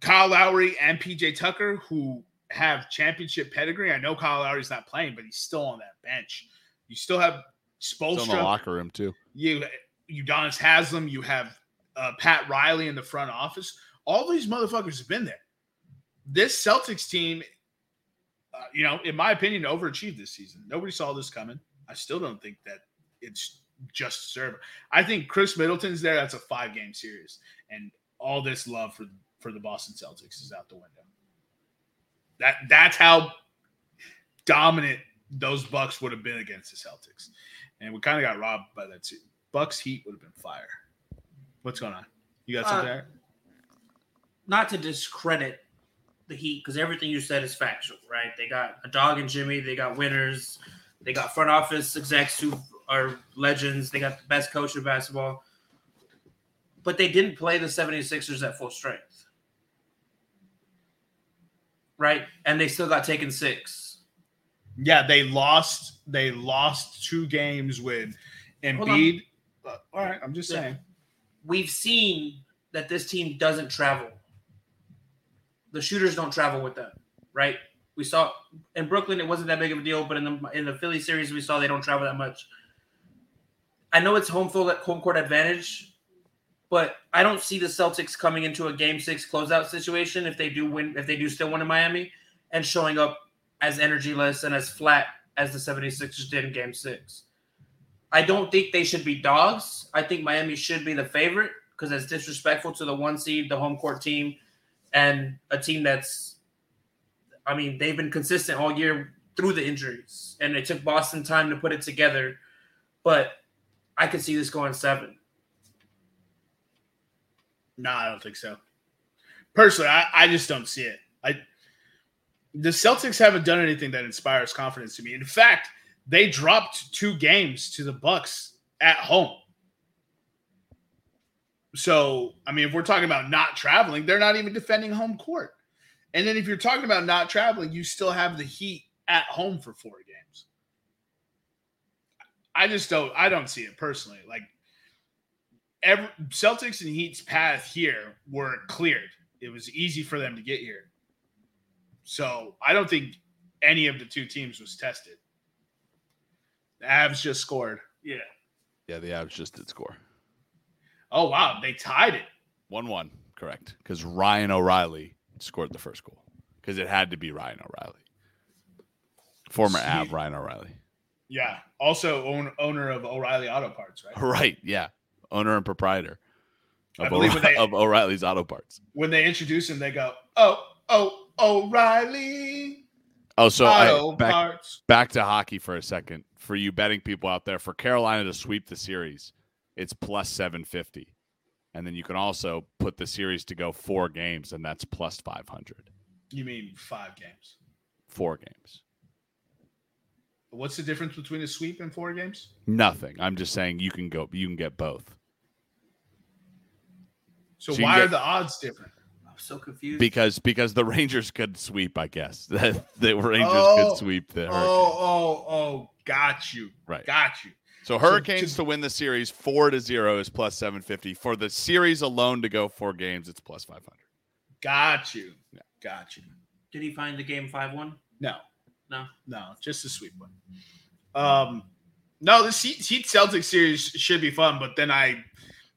Kyle Lowry and PJ Tucker, who have championship pedigree. I know Kyle Lowry's not playing, but he's still on that bench. You still have Spoelstra. Still in the locker room, too. Udonis Haslam. You have Pat Riley in the front office. All these motherfuckers have been there. This Celtics team, in my opinion, overachieved this season. Nobody saw this coming. I still don't think that it's just deserved. I think Chris Middleton's there. That's a 5-game series. And all this love for the Boston Celtics is out the window. That's how dominant those Bucks would have been against the Celtics. And we kind of got robbed by that too. Bucks Heat would have been fire. What's going on? You got something there? Not to discredit the Heat, because everything you said is factual, right? They got a dog in Jimmy. They got winners. They got front office execs who are legends. They got the best coach in basketball. But they didn't play the 76ers at full strength. Right? And they still got taken 6. Yeah, they lost 2 games with Embiid. All right, I'm just saying. We've seen that this team doesn't travel. The shooters don't travel with them, right? We saw in Brooklyn it wasn't that big of a deal, but in the Philly series we saw they don't travel that much. I know it's home court advantage, but I don't see the Celtics coming into a game 6 closeout situation if they do still win in Miami and showing up as energyless and as flat as the 76ers did in game 6. I don't think they should be dogs. I think Miami should be the favorite because that's disrespectful to the 1 seed, the home court team, and a team that's, they've been consistent all year through the injuries, and it took Boston time to put it together. But I could see this going 7. No, I don't think so. Personally, I just don't see it. The Celtics haven't done anything that inspires confidence to me. In fact, they dropped 2 games to the Bucks at home. So, if we're talking about not traveling, they're not even defending home court. And then if you're talking about not traveling, you still have the Heat at home for 4 games. I don't see it personally. Celtics and Heat's path here were cleared. It was easy for them to get here. So I don't think any of the 2 teams was tested. The Avs just scored. Yeah. Yeah, the Avs just did score. Oh, wow. They tied it. 1-1. Correct. Because Ryan O'Reilly scored the first goal. Because it had to be Ryan O'Reilly. Former Av Ryan O'Reilly. Yeah. Also owner of O'Reilly Auto Parts, right? Right. Yeah. Owner and proprietor of O'Reilly's Auto Parts. When they introduce him, they go, oh, O'Reilly. Oh, so back to hockey for a second. For you betting people out there, for Carolina to sweep the series, it's plus 750. And then you can also put the series to go 4 games, and that's plus 500. You mean 5 games? 4 games. What's the difference between a sweep and 4 games? Nothing. I'm just saying you can get both. So why are the odds different? I'm so confused. Because the Rangers could sweep, I guess. The Rangers could sweep the Hurricanes. Oh, got you. Right. Got you. So Hurricanes to win the series 4-0 is plus 750. For the series alone to go 4 games, it's plus 500. Got you. Yeah. Got you. Did he find the game 5-1? No, just a sweep one. No, this Heat-Celtics series should be fun, but then I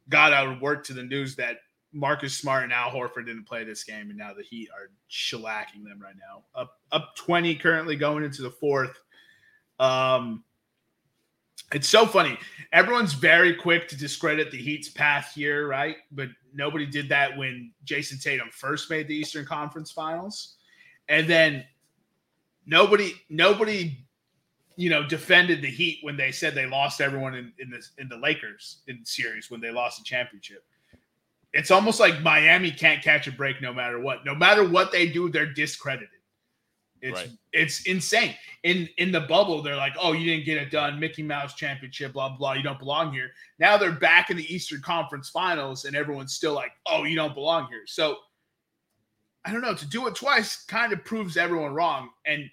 got out of work to the news that Marcus Smart and Al Horford didn't play this game, and now the Heat are shellacking them right now. Up 20 currently going into the fourth. It's so funny. Everyone's very quick to discredit the Heat's path here, right? But nobody did that when Jason Tatum first made the Eastern Conference Finals. And then nobody, defended the Heat when they said they lost everyone in the Lakers in series when they lost the championship. It's almost like Miami can't catch a break no matter what. No matter what they do, they're discredited. It's insane. In the bubble, they're like, oh, you didn't get it done. Mickey Mouse championship, blah, blah. You don't belong here. Now they're back in the Eastern Conference Finals, and everyone's still like, oh, you don't belong here. So I don't know. To do it twice kind of proves everyone wrong. And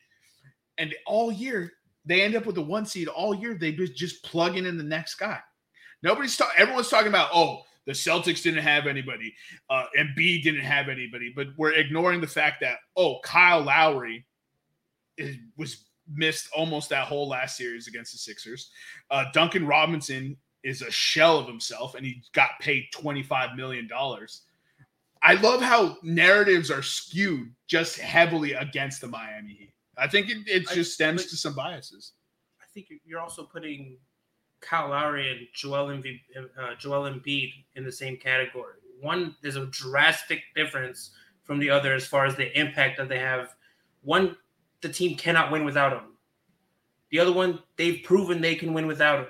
all year, they end up with the 1 seed. All year, they just plugging in the next guy. Everyone's talking about, oh, the Celtics didn't have anybody. Embiid didn't have anybody. But we're ignoring the fact that, oh, Kyle Lowry was missed almost that whole last series against the Sixers. Duncan Robinson is a shell of himself, and he got paid $25 million. I love how narratives are skewed just heavily against the Miami Heat. I think it just stems to some biases. I think you're also putting Kyle Lowry and Joel Embiid in the same category. One, there's a drastic difference from the other as far as the impact that they have. One, the team cannot win without him. The other one, they've proven they can win without him.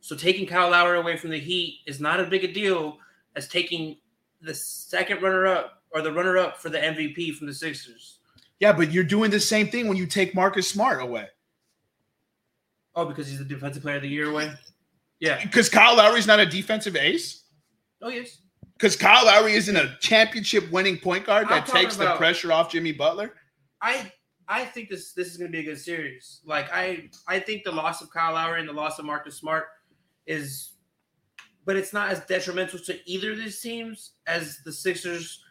So taking Kyle Lowry away from the Heat is not as big a deal as taking the second runner-up or the runner-up for the MVP from the Sixers. Yeah, but you're doing the same thing when you take Marcus Smart away. Oh, because he's the Defensive Player of the Year away? Yeah. Because Kyle Lowry's not a defensive ace? Oh, yes. Because Kyle Lowry isn't a championship-winning point guard that takes the pressure off Jimmy Butler? I think this is going to be a good series. Like, I think the loss of Kyle Lowry and the loss of Marcus Smart is – but it's not as detrimental to either of these teams as the Sixers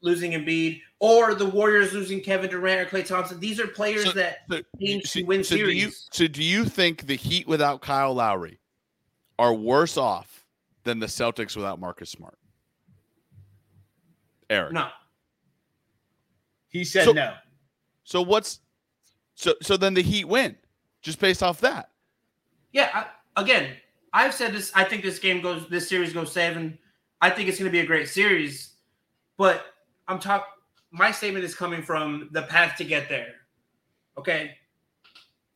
losing Embiid or the Warriors losing Kevin Durant or Klay Thompson. These are players that win series. Do you think the Heat without Kyle Lowry are worse off than the Celtics without Marcus Smart? Eric? No. He said no. So then the Heat win just based off that. Yeah. I've said this. I think this series goes 7. I think it's going to be a great series, but my statement is coming from the path to get there. Okay.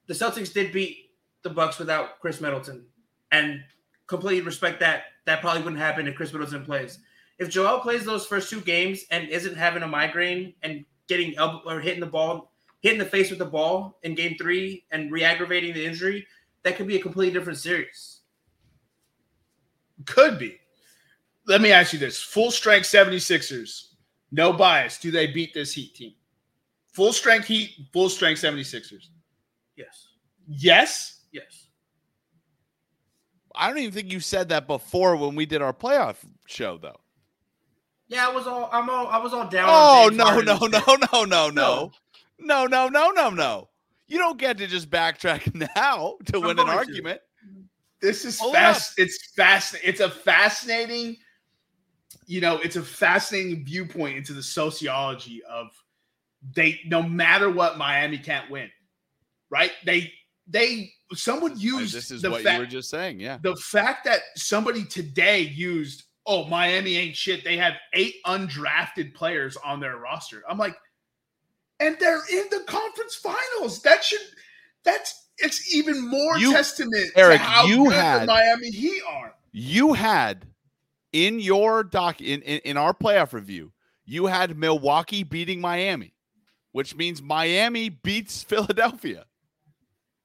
The Celtics did beat the Bucks without Chris Middleton, and completely respect that. That probably wouldn't happen if Chris Middleton plays. If Joel plays those first 2 games and isn't having a migraine and getting hitting the face with the ball in game 3 and re-aggravating the injury, that could be a completely different series. Could be. Let me ask you this. Full-strength 76ers, no bias. Do they beat this Heat team? Full-strength Heat, full-strength 76ers. Yes. Yes? Yes. I don't even think you said that before when we did our playoff show, though. Yeah, I was all down. Oh, no. You don't get to just backtrack now to win an argument. This is fast. It's fast. It's a fascinating, it's a fascinating viewpoint into the sociology of no matter what, Miami can't win, right? Someone used this is what you were just saying. Yeah. The fact that somebody today used, oh, Miami ain't shit. They have 8 undrafted players on their roster. I'm like, and they're in the conference finals. It's even more testament to how good the Miami Heat are. You had in your in our playoff review, you had Milwaukee beating Miami, which means Miami beats Philadelphia.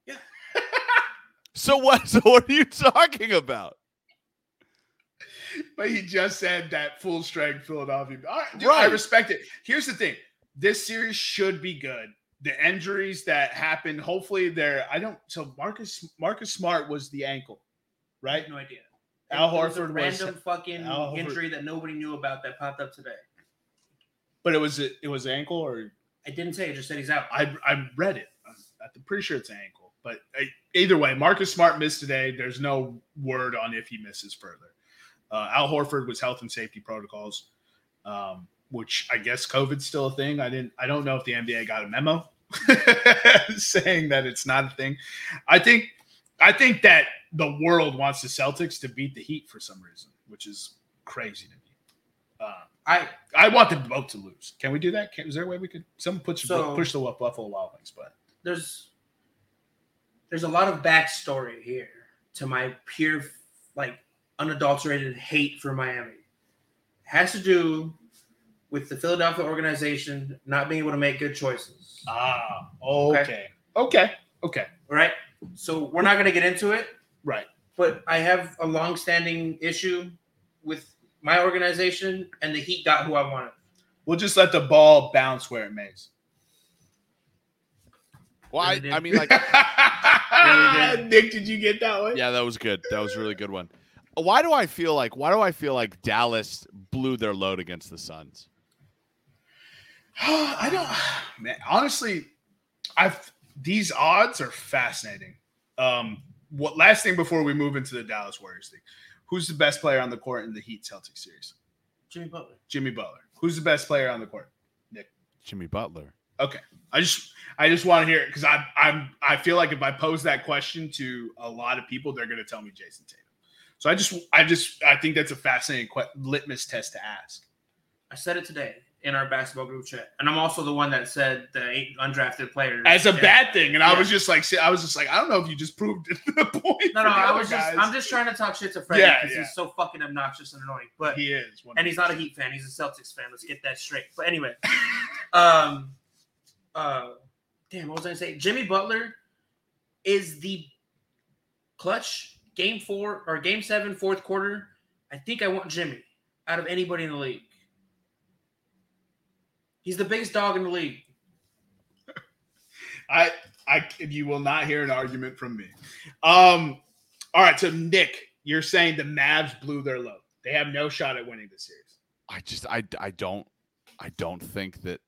Yeah. So what are you talking about? But he just said that full strength Philadelphia. All right, dude, right. I respect it. Here's the thing. This series should be good. The injuries that happened, hopefully Marcus Smart was the ankle, right? No idea. Al Horford was a random fucking injury that nobody knew about that popped up today. But it was ankle, or I didn't say. I just said he's out. I read it. I'm pretty sure it's ankle. But either way, Marcus Smart missed today. There's no word on if he misses further. Al Horford was health and safety protocols. Which I guess COVID's still a thing. I don't know if the NBA got a memo saying that it's not a thing. I think that the world wants the Celtics to beat the Heat for some reason, which is crazy to me. I want them both to lose. Can we do that? Is there a way we could? Someone push the Buffalo Wild Wings, but there's a lot of backstory here to my pure, unadulterated hate for Miami. It has to do with the Philadelphia organization not being able to make good choices. Ah, okay. Right? So we're not going to get into it. Right. But I have a long-standing issue with my organization, and the Heat got who I wanted. We'll just let the ball bounce where it mays. Well, Nick, did you get that one? Yeah, that was good. That was a really good one. Why do I feel like Dallas blew their load against the Suns? I don't, man. Honestly, these odds are fascinating. Last thing before we move into the Dallas Warriors thing, who's the best player on the court in the Heat Celtics series? Jimmy Butler. Who's the best player on the court? Nick. Jimmy Butler. Okay, I just want to hear it because I feel like if I pose that question to a lot of people, they're going to tell me Jason Tatum. So I think that's a fascinating litmus test to ask. I said it today in our basketball group chat, and I'm also the one that said the 8 undrafted players as a bad thing. And yeah. I was just like, I don't know if you just proved it to the point. No, I'm just trying to talk shit to Freddie because he's so fucking obnoxious and annoying. But he is, and he's not a Heat fan; he's a Celtics fan. Let's get that straight. But anyway, what was I gonna say? Jimmy Butler is the clutch. Game 4 or Game 7, fourth quarter, I think I want Jimmy out of anybody in the league. He's the biggest dog in the league. You will not hear an argument from me. All right, so Nick, you're saying the Mavs blew their load. They have no shot at winning this series. I don't think that.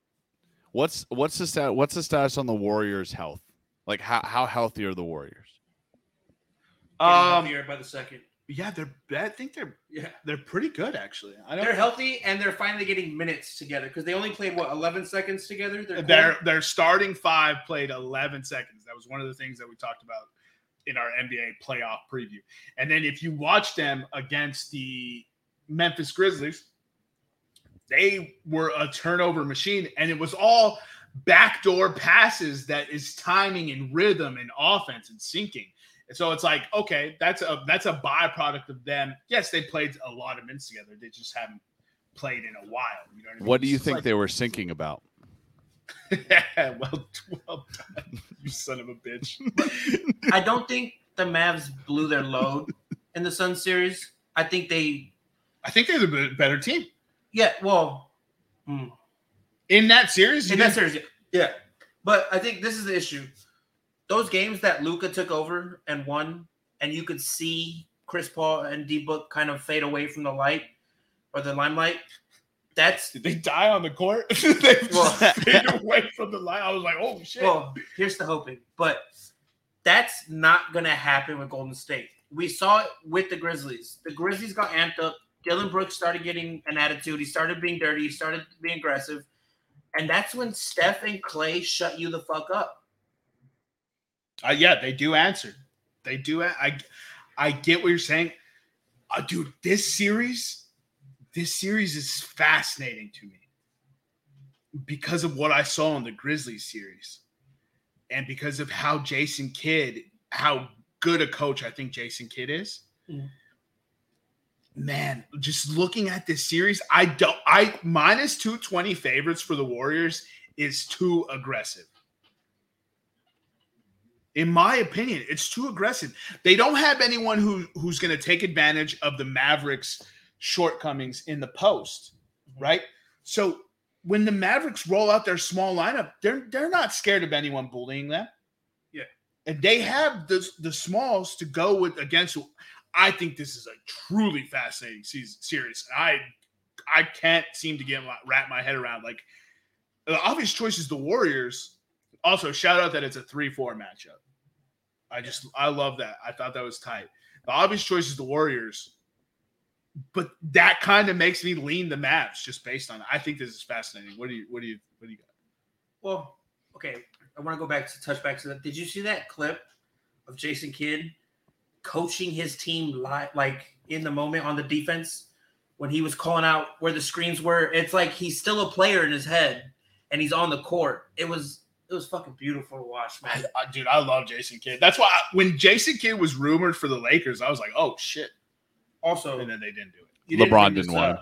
What's the status on the Warriors' health? Like how healthy are the Warriors? By the second. Yeah, they're. I think they're. Yeah, they're pretty good actually. They're healthy and they're finally getting minutes together because they only played 11 seconds together. Their starting 5 played 11 seconds. That was one of the things that we talked about in our NBA playoff preview. And then if you watch them against the Memphis Grizzlies, they were a turnover machine, and it was all backdoor passes that is timing and rhythm and offense and sinking. And so it's like, okay, that's a byproduct of them. Yes, they played a lot of minutes together. They just haven't played in a while. You know what I mean? What do you think they were sinking about? well done, you son of a bitch. I don't think the Mavs blew their load in the Sun series. I think they're the better team. Yeah, well. In that series? Yeah. But I think this is the issue. Those games that Luka took over and won, and you could see Chris Paul and D-Book kind of fade away from the light or the limelight. Did they die on the court? Fade away from the light. I was like, oh shit. Well, here's the hoping, but that's not going to happen with Golden State. We saw it with the Grizzlies. The Grizzlies got amped up. Dillon Brooks started getting an attitude. He started being dirty. He started being aggressive. And that's when Steph and Clay shut you the fuck up. Yeah, they do answer. They do. I get what you're saying. Dude, this series is fascinating to me because of what I saw in the Grizzlies series and because of how Jason Kidd, how good a coach I think Jason Kidd is. Yeah. Man, just looking at this series, minus 220 favorites for the Warriors is too aggressive. In my opinion, it's too aggressive. They don't have anyone who's going to take advantage of the Mavericks' shortcomings in the post, right? So when the Mavericks roll out their small lineup, they're not scared of anyone bullying them. Yeah. And they have the smalls to go with against. I think this is a truly fascinating series. I can't seem to wrap my head around. Like, the obvious choice is the Warriors. Also, shout out that it's a 3-4 matchup. I love that. I thought that was tight. The obvious choice is the Warriors. But that kind of makes me lean the Mavs just based on it. I think this is fascinating. What do you got? Well, okay. I want to touch back to that. Did you see that clip of Jason Kidd coaching his team live, like in the moment on the defense when he was calling out where the screens were? It's like he's still a player in his head and he's on the court. It was fucking beautiful to watch, man. Dude, I love Jason Kidd. That's why when Jason Kidd was rumored for the Lakers, I was like, oh, shit. Also, and then they didn't do it. LeBron didn't win.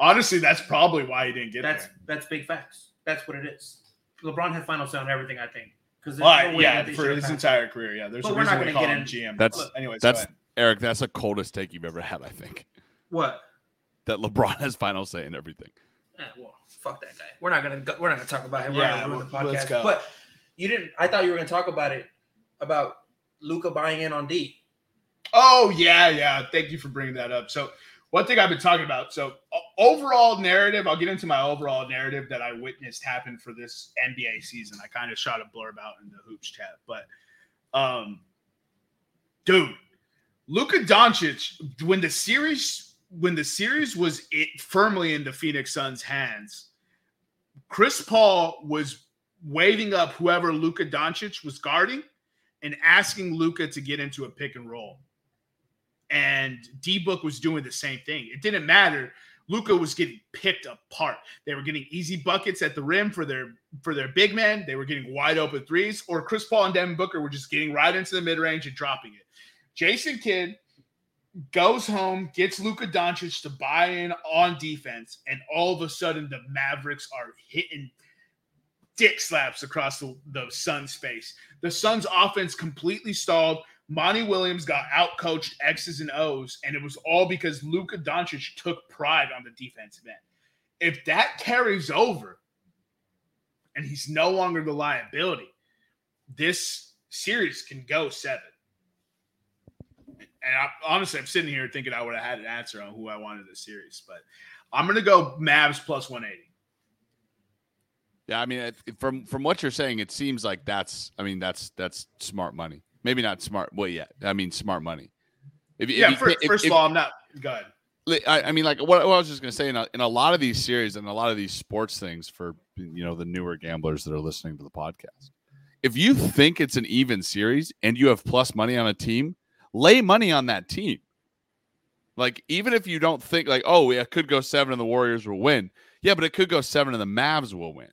Honestly, that's probably why he didn't get it. That's big facts. That's what it is. LeBron had final say on everything, I think. For his entire career. Yeah, there's a reason we call him GM. Eric, that's the coldest take you've ever had, I think. What? That LeBron has final say in everything. Well, fuck that guy. We're not gonna talk about him. Yeah, we're not gonna ruin the podcast. But I thought you were gonna talk about it, about Luka buying in on D. Oh yeah. Thank you for bringing that up. So one thing I've been talking about. So overall narrative. I'll get into my overall narrative that I witnessed happen for this NBA season. I kind of shot a blurb out in the Hoops chat, but dude, Luka Doncic when the series was firmly in the Phoenix Suns' hands, Chris Paul was waving up whoever Luka Doncic was guarding and asking Luka to get into a pick and roll. And D-Book was doing the same thing. It didn't matter. Luka was getting picked apart. They were getting easy buckets at the rim for their big men. They were getting wide open threes. Or Chris Paul and Devin Booker were just getting right into the mid-range and dropping it. Jason Kidd goes home, gets Luka Doncic to buy in on defense, and all of a sudden the Mavericks are hitting dick slaps across the Suns' face. The Suns' offense completely stalled. Monty Williams got outcoached X's and O's, and it was all because Luka Doncic took pride on the defensive end. If that carries over and he's no longer the liability, this series can go 7. And I'm sitting here thinking I would have had an answer on who I wanted this series, but I'm going to go Mavs plus 180. Yeah, I mean, from what you're saying, it seems like that's smart money. Maybe not smart. Well, yeah, I mean, smart money. First of all, I'm not – go ahead. I mean, like what I was just going to say, in a lot of these series and a lot of these sports things for, the newer gamblers that are listening to the podcast, if you think it's an even series and you have plus money on a team, lay money on that team. Like, even if you don't think like, oh, yeah, it could go 7 and the Warriors will win. Yeah, but it could go 7 and the Mavs will win,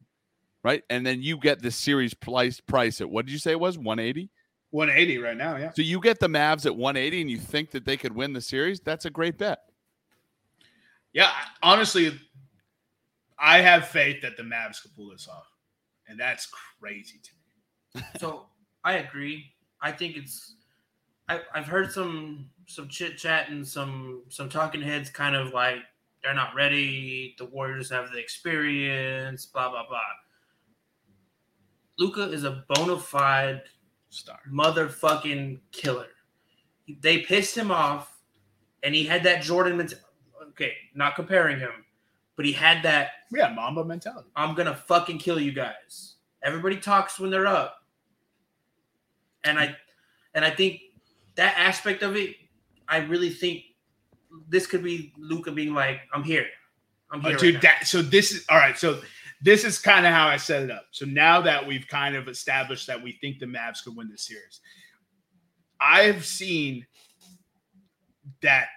right? And then you get this series price at, what did you say it was, 180? 180 right now, yeah. So you get the Mavs at 180 and you think that they could win the series? That's a great bet. Yeah, honestly, I have faith that the Mavs could pull this off. And that's crazy to me. So I agree. I think it's... I've heard some chit chat and some talking heads kind of like they're not ready. The Warriors have the experience, blah blah blah. Luka is a bona fide star, motherfucking killer. They pissed him off, and he had that Jordan mentality. Okay, not comparing him, but he had that Mamba mentality. I'm gonna fucking kill you guys. Everybody talks when they're up, and I. And I think that aspect of it, I really think this could be Luka being like, I'm here. Dude, so this is kind of how I set it up. So now that we've kind of established that we think the Mavs could win this series, I've seen that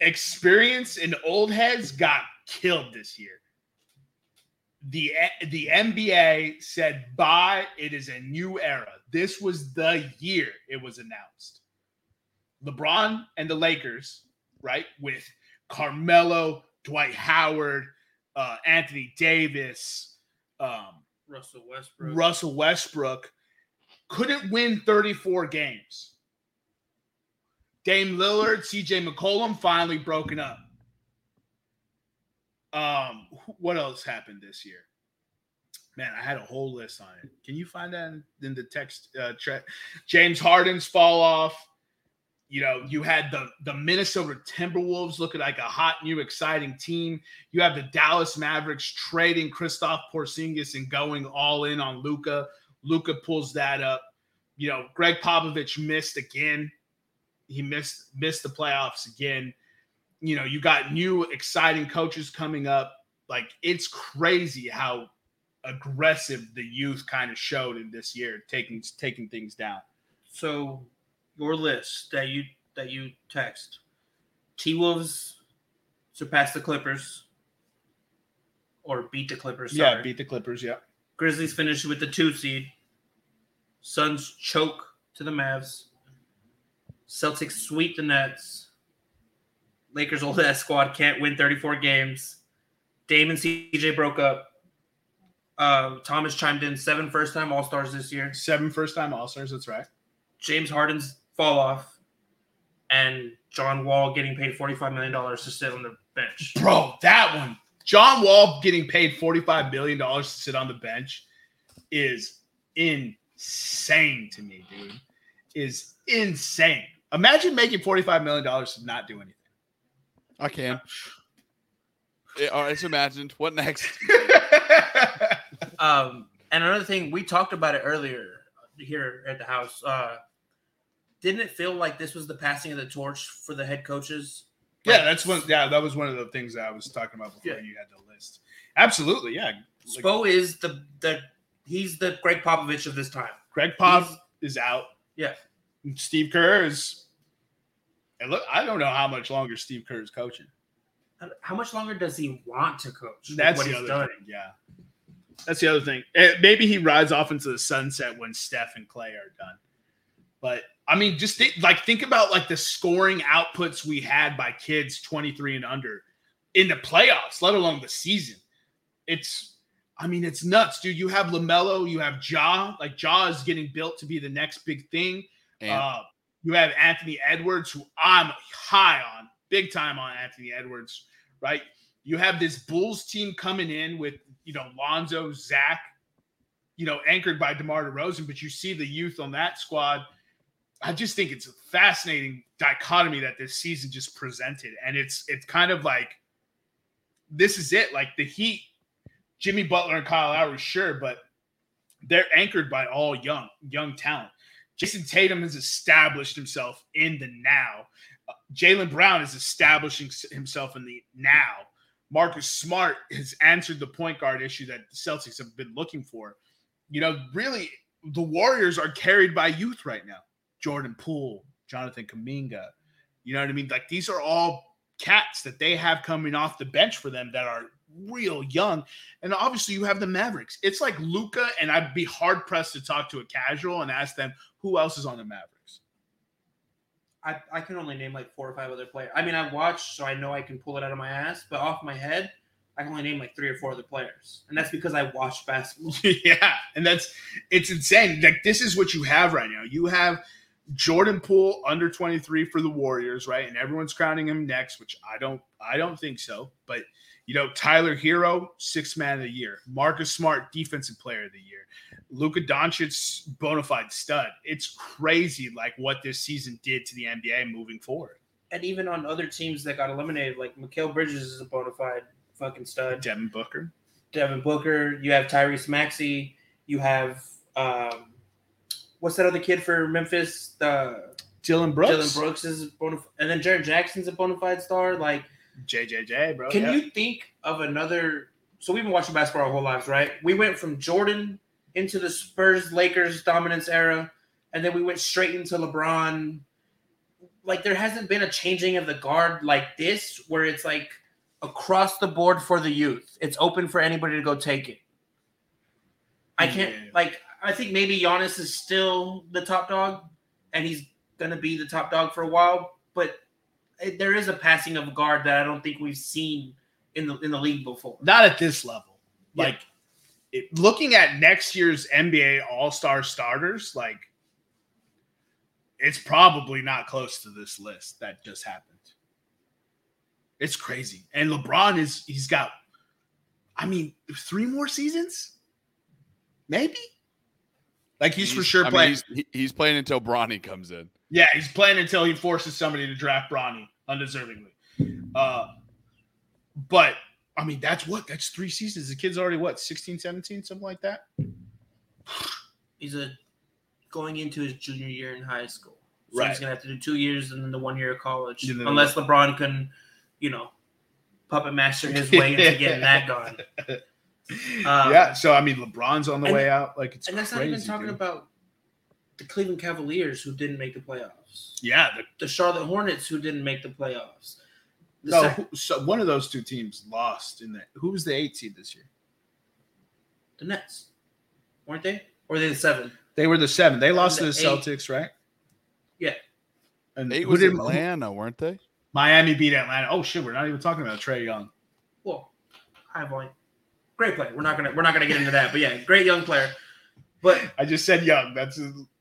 experience and old heads got killed this year. The NBA said, bye, it is a new era. This was the year it was announced. LeBron and the Lakers, right, with Carmelo, Dwight Howard, Anthony Davis, Russell Westbrook, couldn't win 34 games. Dame Lillard, CJ McCollum finally broken up. What else happened this year? Man, I had a whole list on it. Can you find that in the text? James Harden's fall off. You know, you had the Minnesota Timberwolves looking like a hot, new, exciting team. You have the Dallas Mavericks trading Kristaps Porzingis and going all in on Luka. Luka pulls that up. You know, Greg Popovich missed again. He missed the playoffs again. You know, you got new, exciting coaches coming up. Like, it's crazy how aggressive the youth kind of showed in this year, taking things down. So your list that you text, T-Wolves surpassed the Clippers or beat the Clippers. Sorry. Yeah, beat the Clippers, yeah. Grizzlies finished with the 2 seed. Suns choke to the Mavs. Celtics sweep the Nets. Lakers' old-ass squad can't win 34 games. Dame and CJ broke up. Thomas chimed in. 7 first-time All-Stars this year. 7 first-time All-Stars, that's right. James Harden's fall-off. And John Wall getting paid $45 million to sit on the bench. Bro, that one. John Wall getting paid $45 million to sit on the bench is insane to me, dude. Is insane. Imagine making $45 million to not do anything. I can. All right, it's imagined. What next? And another thing, we talked about it earlier here at the house. Didn't it feel like this was the passing of the torch for the head coaches? Like, yeah, that was one of the things that I was talking about before you had the list. Absolutely, yeah. Like, Spo is he's the Greg Popovich of this time. Greg Pop is out. Yeah. Steve Kerr is. And look, I don't know how much longer Steve Kerr is coaching. How much longer does he want to coach? That's the other thing. Yeah, that's the other thing. Maybe he rides off into the sunset when Steph and Clay are done. But I mean, just think about like the scoring outputs we had by kids 23 and under in the playoffs, let alone the season. It's nuts, dude. You have LaMelo, you have Ja. Like Ja is getting built to be the next big thing. You have Anthony Edwards, who I'm high on, big time on Anthony Edwards, right? You have this Bulls team coming in with, you know, Lonzo, Zach, you know, anchored by DeMar DeRozan, but you see the youth on that squad. I just think it's a fascinating dichotomy that this season just presented. And it's kind of like, this is it. Like the Heat, Jimmy Butler and Kyle Lowry, sure, but they're anchored by all young talent. Jason Tatum has established himself in the now. Jaylen Brown is establishing himself in the now. Marcus Smart has answered the point guard issue that the Celtics have been looking for. You know, really, the Warriors are carried by youth right now. Jordan Poole, Jonathan Kuminga. You know what I mean? Like, these are all cats that they have coming off the bench for them that are real young. And obviously you have the Mavericks. It's like Luka, and I'd be hard pressed to talk to a casual and ask them who else is on the Mavericks. I can only name like 4 or 5 other players. I mean, I watched, so I know I can pull it out of my ass, but off my head, I can only name like 3 or 4 other players. And that's because I watched basketball. Yeah. And it's insane. Like, this is what you have right now. You have Jordan Poole under 23 for the Warriors, right? And everyone's crowning him next, which I don't think so, but you know, Tyler Hero, Sixth Man of the Year. Marcus Smart, Defensive Player of the Year. Luka Doncic, bona fide stud. It's crazy, like, what this season did to the NBA moving forward. And even on other teams that got eliminated, like Mikal Bridges is a bona fide fucking stud. Devin Booker. You have Tyrese Maxey. You have what's that other kid for Memphis? Jalen Brooks. Jalen Brooks is and then Jaren Jackson's a bona fide star. Like JJJ, bro. Can you think of another? So we've been watching basketball our whole lives, right? We went from Jordan into the Spurs Lakers dominance era, and then we went straight into LeBron. Like there hasn't been a changing of the guard like this, where it's like across the board for the youth. It's open for anybody to go take it. I can't I think maybe Giannis is still the top dog, and he's gonna be the top dog for a while, but there is a passing of guard that I don't think we've seen in the league before. Not at this level. Yeah. Like looking at next year's NBA All-Star starters, like it's probably not close to this list that just happened. It's crazy. And LeBron he's got, I mean, 3 more seasons? Maybe? Like he's for sure playing. He's playing until Bronny comes in. Yeah, he's playing until he forces somebody to draft Bronny undeservingly. But, I mean, that's 3 seasons. The kid's already, 16, 17, something like that? He's going into his junior year in high school. So right. He's going to have to do 2 years and then the 1 year of college. You know, unless LeBron can, puppet master his way into getting that gone. So, I mean, LeBron's on the way out. Like, it's crazy. And that's not even talking about the Cleveland Cavaliers who didn't make the playoffs. Yeah. The Charlotte Hornets who didn't make the playoffs. So one of those two teams lost in that. Who was the 8th seed this year? The Nets. Weren't they? Or were they the 7th? They were the 7th. They lost to the Celtics, right? Yeah. And 8 was Atlanta, weren't they? Miami beat Atlanta. Oh, shit. We're not even talking about Trae Young. Well, high volume. Great player. We're not gonna get into that, but yeah, great young player. But I just said young.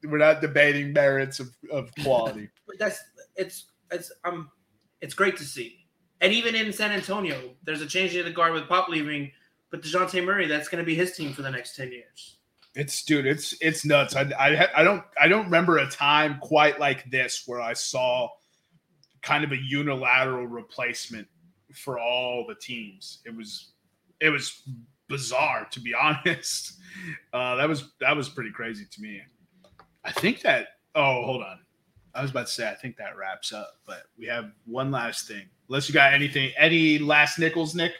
We're not debating merits of quality. But it's great to see. And even in San Antonio, there's a change in the guard with Pop leaving, but DeJounte Murray, that's gonna be his team for the next 10 years. It's nuts. I don't remember a time quite like this where I saw kind of a unilateral replacement for all the teams. It was bizarre, to be honest. That was pretty crazy to me. I think that – oh, hold on. I was about to say I think that wraps up, but we have one last thing. Unless you got anything – any last nickels, Nick?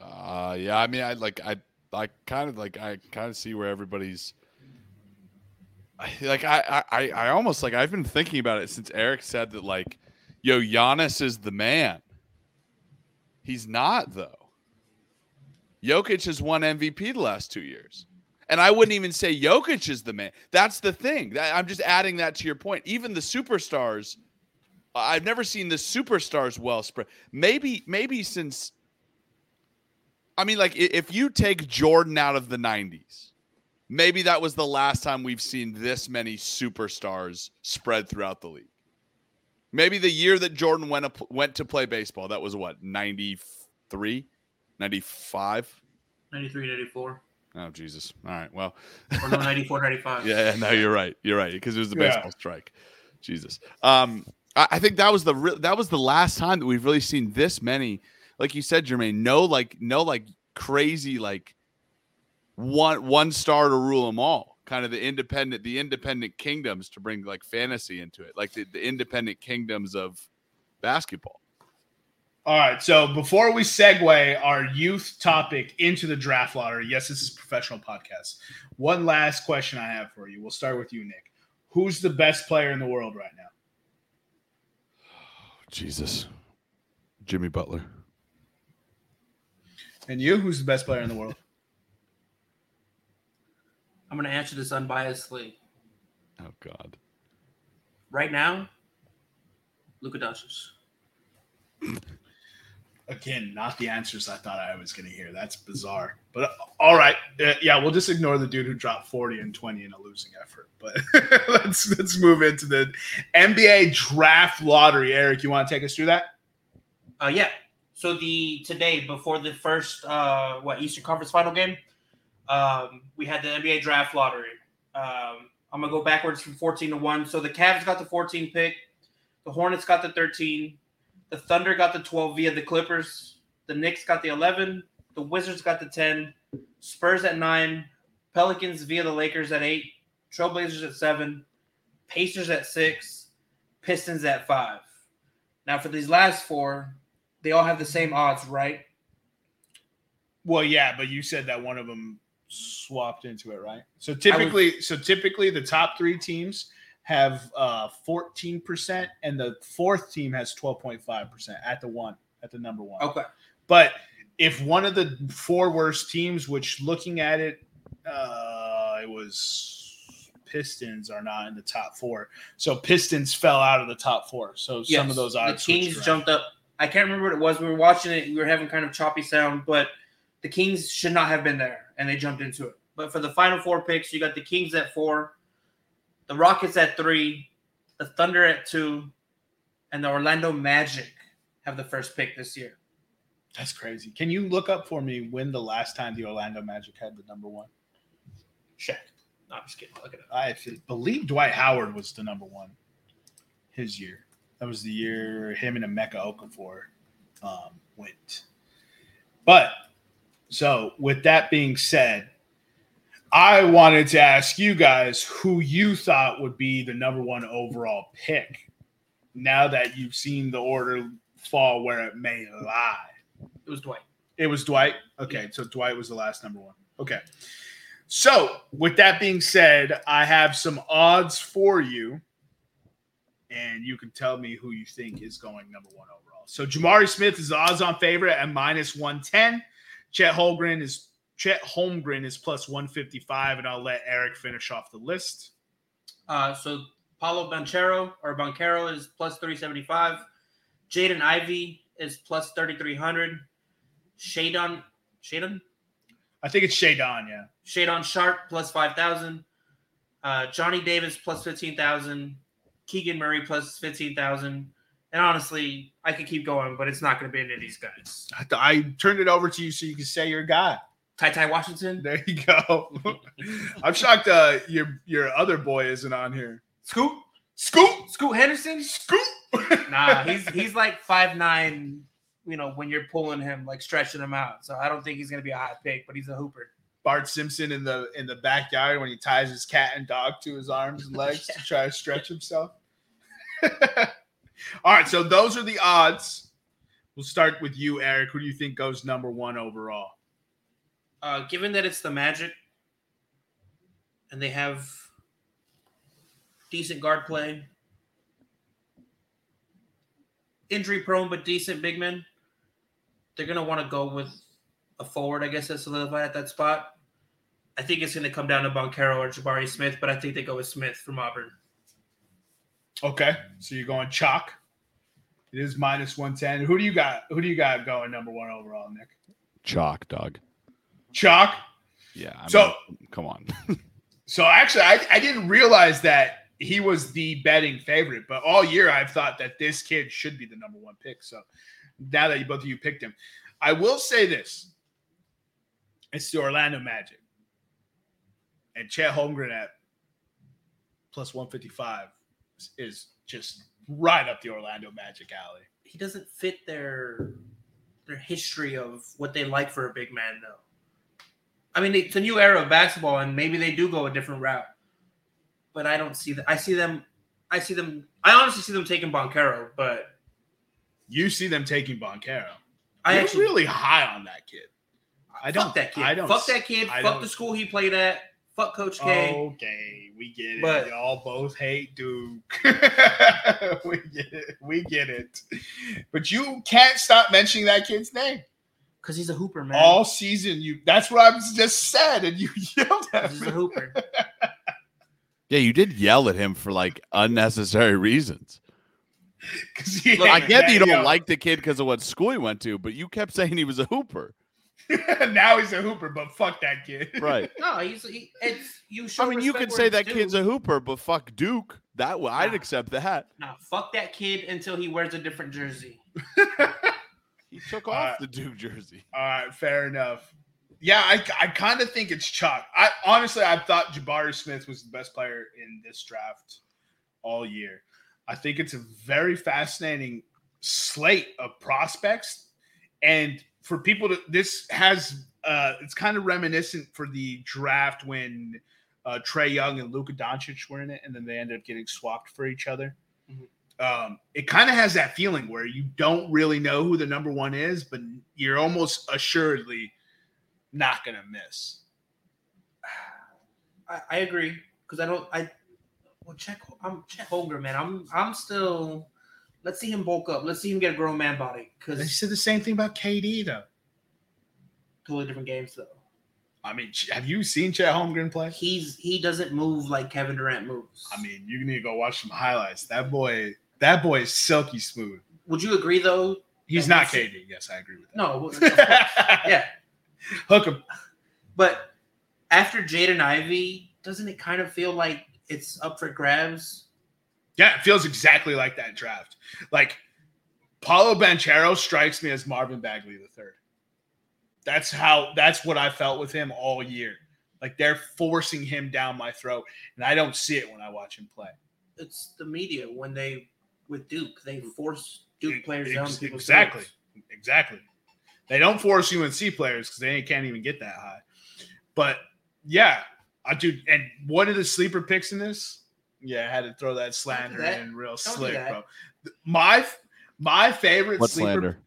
Yeah, I mean, I kind of see where everybody's – like I almost – like I've been thinking about it since Eric said that, like, yo, Giannis is the man. He's not, though. Jokic has won MVP the last 2 years. And I wouldn't even say Jokic is the man. That's the thing. I'm just adding that to your point. Even the superstars, I've never seen the superstars well spread. Maybe since, I mean, like if you take Jordan out of the 90s, maybe that was the last time we've seen this many superstars spread throughout the league. Maybe the year that Jordan went to play baseball, that was what, 93? 95? 93, 94. Oh, Jesus. All right, well. Or no, 94, 95. Yeah, no, you're right, because it was the baseball strike. Jesus. I think that was the last time that we've really seen this many, like you said, Jermaine, no crazy, like, one star to rule them all, kind of the independent kingdoms, to bring, like, fantasy into it, like the independent kingdoms of basketball. All right, so before we segue our youth topic into the draft lottery, yes, this is a professional podcast. One last question I have for you. We'll start with you, Nick. Who's the best player in the world right now? Oh, Jesus. Jimmy Butler. And you, who's the best player in the world? I'm going to answer this unbiasedly. Oh, God. Right now, Luka Doncic. Again, not the answers I thought I was going to hear. That's bizarre. But all right. Yeah, we'll just ignore the dude who dropped 40 and 20 in a losing effort. But let's move into the NBA draft lottery. Eric, you want to take us through that? Yeah. So today, before the first Eastern Conference final game, we had the NBA draft lottery. I'm going to go backwards from 14-1. So the Cavs got the 14 pick. The Hornets got the 13. The Thunder got the 12 via the Clippers. The Knicks got the 11. The Wizards got the 10. Spurs at 9. Pelicans via the Lakers at 8. Trailblazers at 7, Pacers at 6, Pistons at 5. Now, for these last four, they all have the same odds, right? Well, yeah, but you said that one of them swapped into it, right? So typically, the top three teams have 14%, and the fourth team has 12.5% at the number one. Okay, but if one of the four worst teams, which looking at it, it was Pistons are not in the top four. So Pistons fell out of the top four. So yes, some of those odds. The Kings jumped up. I can't remember what it was. We were watching it. We were having kind of choppy sound, but the Kings should not have been there, and they jumped into it. But for the final four picks, you got the Kings at 4, the Rockets at 3, the Thunder at 2, and the Orlando Magic have the first pick this year. That's crazy. Can you look up for me when the last time the Orlando Magic had the number one? Check. No, I'm just kidding. Look it up. I believe Dwight Howard was the number one his year. That was the year him and Emeka Okafor went. But so with that being said, I wanted to ask you guys who you thought would be the number one overall pick now that you've seen the order fall where it may lie. It was Dwight. It was Dwight? Okay, yeah. So Dwight was the last number one. Okay. So with that being said, I have some odds for you, and you can tell me who you think is going number one overall. So Jamari Smith is the odds-on favorite at -110. Chet Holmgren is +155, and I'll let Eric finish off the list. So Paolo Banchero is +375. Jaden Ivey is +3,300. Shadon? I think it's Shadon, yeah. Shadon Sharp +5,000. Johnny Davis +15,000. Keegan Murray +15,000. And honestly, I could keep going, but it's not going to be any of these guys. I turned it over to you so you could say your guy. Ty Washington. There you go. I'm shocked your other boy isn't on here. Scoop Henderson. Scoop. Nah, he's like 5'9", you know, when you're pulling him, like stretching him out. So I don't think he's going to be a hot pick, but he's a hooper. Bart Simpson in the backyard when he ties his cat and dog to his arms and legs to try to stretch himself. All right, so those are the odds. We'll start with you, Eric. Who do you think goes number one overall? Given that it's the Magic and they have decent guard play, injury-prone but decent big men, they're going to want to go with a forward, I guess, that's solidified at that spot. I think it's going to come down to Banchero or Jabari Smith, but I think they go with Smith from Auburn. Okay, so you're going chalk. It is -110. Who do you got going number one overall, Nick? Chalk, dog. Chalk? Yeah. Come on. So actually, I didn't realize that he was the betting favorite, but all year I've thought that this kid should be the number one pick. So now that both of you picked him, I will say this. It's the Orlando Magic. And Chet Holmgren at +155 is just right up the Orlando Magic alley. He doesn't fit their history of what they like for a big man, though. I mean, it's a new era of basketball, and maybe they do go a different route. But I don't see that. I honestly see them taking Banchero, but you see them taking Banchero. I'm really high on that kid. Fuck that kid. Fuck the school he played at. Fuck Coach K. Okay, we get it. But y'all both hate Duke. We get it. But you can't stop mentioning that kid's name. Because he's a hooper, man. All season, that's what I just said, and you yelled at me. He's a hooper. Yeah, you did yell at him for, like, unnecessary reasons. Look, I get that you don't like the kid because of what school he went to, but you kept saying he was a hooper. Now he's a hooper, but fuck that kid. Right. No, you could say that kid's a hooper, but fuck Duke. That way, I'd accept that. No, fuck that kid until he wears a different jersey. He took off the Duke jersey. All right, fair enough. Yeah, I kind of think it's chalk. I thought Jabari Smith was the best player in this draft all year. I think it's a very fascinating slate of prospects. And for people this has it's kind of reminiscent for the draft when Trae Young and Luka Doncic were in it, and then they ended up getting swapped for each other. Mm-hmm. It kind of has that feeling where you don't really know who the number one is, but you're almost assuredly not going to miss. I agree, because Chet Holmgren, man. I'm still. Let's see him bulk up. Let's see him get a grown man body. Because they said the same thing about KD though. Totally different games though. I mean, have you seen Chet Holmgren play? He doesn't move like Kevin Durant moves. I mean, you need to go watch some highlights. That boy is silky smooth. Would you agree though? He's not KD. Yes, I agree with that. No, of course. Yeah, hook him. But after Jaden Ivey, doesn't it kind of feel like it's up for grabs? Yeah, it feels exactly like that draft. Like, Paolo Banchero strikes me as Marvin Bagley III. That's what I felt with him all year. Like, they're forcing him down my throat, and I don't see it when I watch him play. It's the media with Duke, they force Duke players down people's exactly, throats. Exactly. They don't force UNC players because they can't even get that high. But, yeah, and what are the sleeper picks in this? Yeah, I had to throw that slander in real slick, bro. My favorite what sleeper.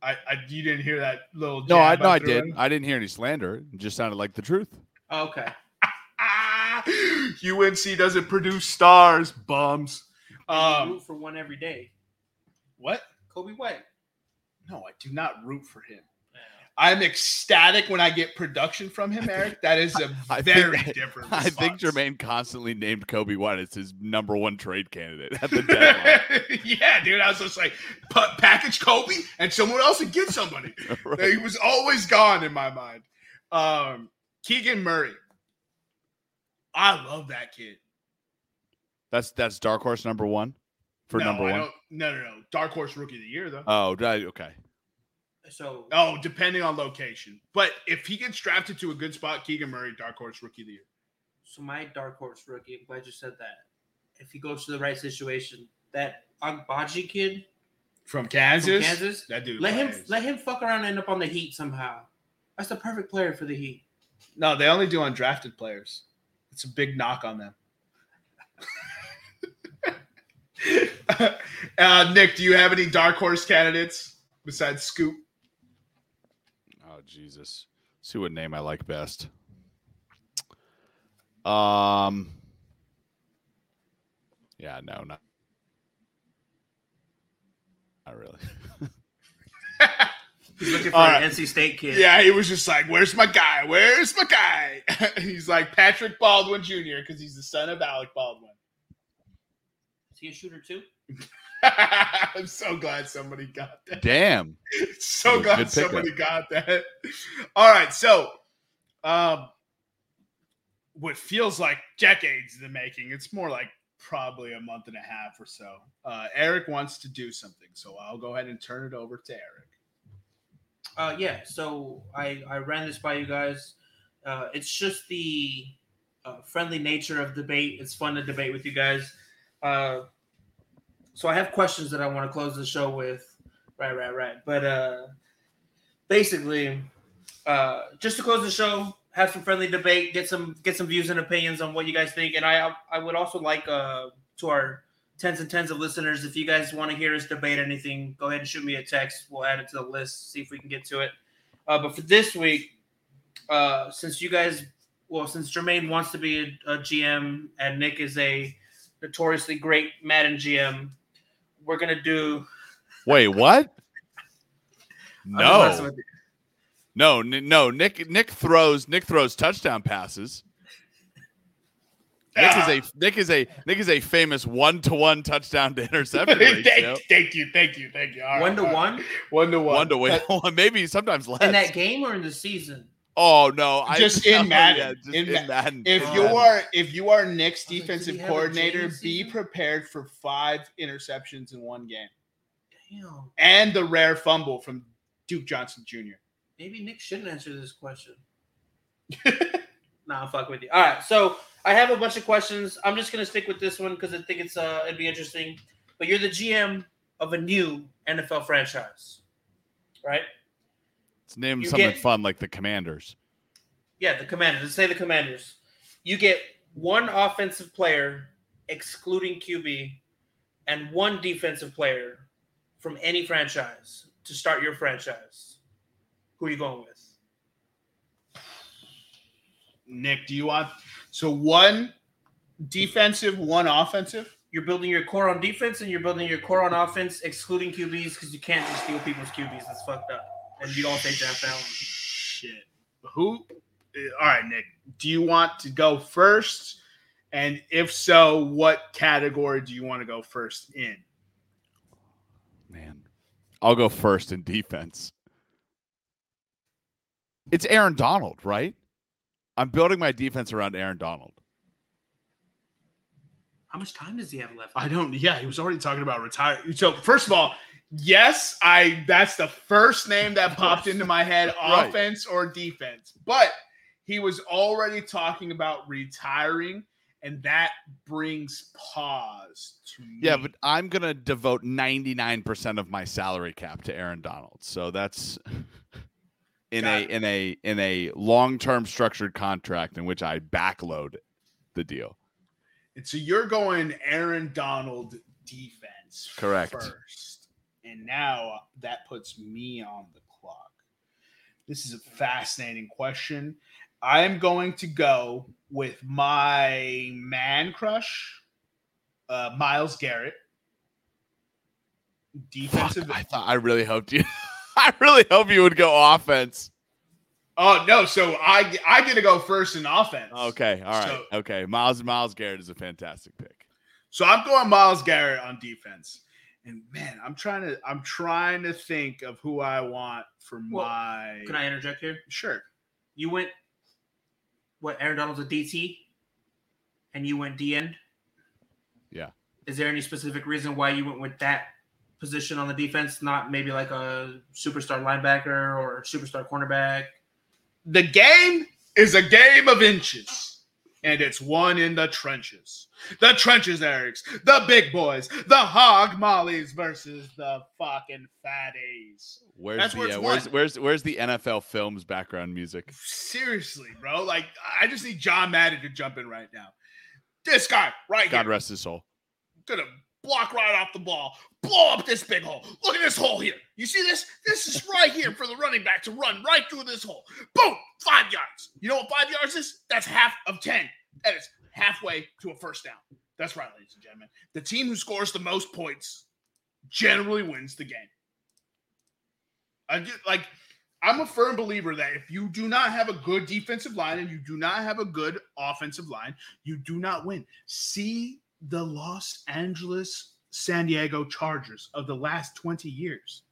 Slander? You didn't hear that little. No, I didn't. I didn't hear any slander. It just sounded like the truth. Okay. UNC doesn't produce stars, bums. You root for one every day. What? Kobe White. No, I do not root for him. I'm ecstatic when I get production from him, Eric. That is a very different response. I think Jermaine constantly named Kobe White as his number one trade candidate at the deadline. Yeah, dude. I was just like, package Kobe and someone else would get somebody. Right. He was always gone in my mind. Keegan Murray. I love that kid. That's dark horse number one number one? No. Dark horse rookie of the year, though. Oh, okay. So, depending on location. But if he gets drafted to a good spot, Keegan Murray, dark horse rookie of the year. So my dark horse rookie, I'm glad you said that. If he goes to the right situation, that Agbaji kid from Kansas, that dude. Let him fuck around and end up on the Heat somehow. That's the perfect player for the Heat. No, they only do undrafted players. It's a big knock on them. Nick, do you have any dark horse candidates besides Scoop? Oh, Jesus. See what name I like best. Yeah, no, not really. He's looking for an NC State kid. Yeah, he was just like, where's my guy? Where's my guy? He's like Patrick Baldwin Jr. because he's the son of Alec Baldwin. Is he a shooter too? I'm so glad somebody got that. Damn. So glad somebody got that. All right. So, what feels like decades in the making, it's more like probably a month and a half or so. Eric wants to do something. So, I'll go ahead and turn it over to Eric. Yeah. So, I ran this by you guys. It's just the friendly nature of debate. It's fun to debate with you guys. So I have questions that I want to close the show with. Right. But basically, just to close the show, have some friendly debate, get some views and opinions on what you guys think. And I would also like to our tens and tens of listeners, if you guys want to hear us debate anything, go ahead and shoot me a text. We'll add it to the list, see if we can get to it. But for this week, since Jermaine wants to be a GM and Nick is a notoriously great Madden GM, we're going to do... Wait, what? No. Nick throws touchdown passes. Yeah. Nick is a famous 1-to-1 touchdown to interception ratio. Thank you. All right, 1-to-1? 1-to-1. Maybe sometimes less. In that game or in the season? Oh no! Just in Madden. If you are Nick's defensive coordinator, be prepared for 5 interceptions in one game. Damn. And the rare fumble from Duke Johnson Jr. Maybe Nick shouldn't answer this question. Nah, I'll fuck with you. All right, so I have a bunch of questions. I'm just gonna stick with this one because I think it'd be interesting. But you're the GM of a new NFL franchise, right? Name something fun like the Commanders. Yeah, the Commanders. Let's say the Commanders. You get one offensive player, excluding QB, and one defensive player from any franchise to start your franchise. Who are you going with? Nick, do you want – so one defensive, one offensive? You're building your core on defense and you're building your core on offense, excluding QBs, because you can't just steal people's QBs. That's fucked up. And you don't take that balance. Shit. Who – all right, Nick, do you want to go first? And if so, what category do you want to go first in? Man, I'll go first in defense. It's Aaron Donald, right? I'm building my defense around Aaron Donald. How much time does he have left? I don't. Yeah, he was already talking about retiring. So first of all, yes, that's the first name that popped into my head, right. Offense or defense. But he was already talking about retiring, and that brings pause to me. Yeah, but I'm going to devote 99% of my salary cap to Aaron Donald. So that's in a long-term structured contract in which I backload the deal. And so you're going Aaron Donald defense. Correct. First. And now that puts me on the clock. This is a fascinating question. I am going to go with my man crush, Myles Garrett. Defensive. Fuck, I really hope you would go offense. Oh, no. So I get to go first in offense. Okay. All right. So, okay. Myles Garrett is a fantastic pick. So I'm going Myles Garrett on defense. And man, I'm trying to think of who I want for my. Can I interject here? Sure. You went Aaron Donald's a DT and you went D end? Yeah. Is there any specific reason why you went with that position on the defense, not maybe like a superstar linebacker or superstar cornerback? The game is a game of inches, and it's won in the trenches. The trenches, Erics, the big boys, the hog mollies versus the fucking fatties. Where's the NFL Films background music? Seriously, bro. Like, I just need John Madden to jump in right now. This guy right here. God rest his soul. Gonna block right off the ball. Blow up this big hole. Look at this hole here. You see this? This is right here for the running back to run right through this hole. Boom! 5 yards. You know what 5 yards is? That's half of 10. That is halfway to a first down. That's right, ladies and gentlemen. The team who scores the most points generally wins the game. I'm a firm believer that if you do not have a good defensive line and you do not have a good offensive line, you do not win. See the Los Angeles San Diego Chargers of the last 20 years.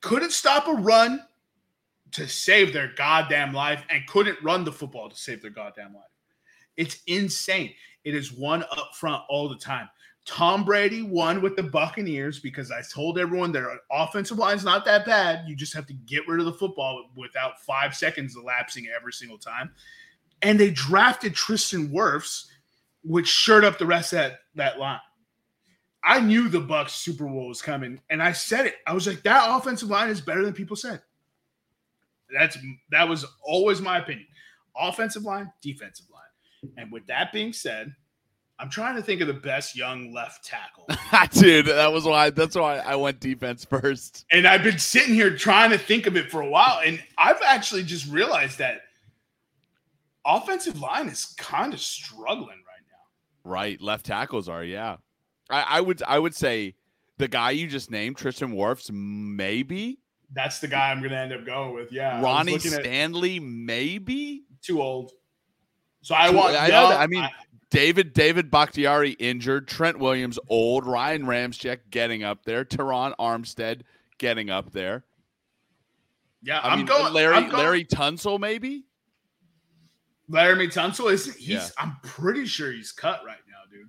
Couldn't stop a run to save their goddamn life and couldn't run the football to save their goddamn life. It's insane. It is one up front all the time. Tom Brady won with the Buccaneers because I told everyone their offensive line's not that bad. You just have to get rid of the football without 5 seconds elapsing every single time. And they drafted Tristan Wirfs, which shored up the rest of that line. I knew the Bucs Super Bowl was coming, and I said it. I was like, that offensive line is better than people said. That was always my opinion. Offensive line, defensive line. And with that being said, I'm trying to think of the best young left tackle. Dude, that's why I went defense first. And I've been sitting here trying to think of it for a while, and I've actually just realized that offensive line is kind of struggling right now. Right, left tackles are, yeah. I would say the guy you just named, Tristan Wirfs, maybe. That's the guy I'm going to end up going with, yeah. Ronnie Stanley, maybe? Too old. So I want young. David Bakhtiari injured. Trent Williams old. Ryan Ramczyk getting up there. Teron Armstead getting up there. Yeah, Laremy Tunsil, maybe? Laremy Tunsil I'm pretty sure he's cut right now, dude.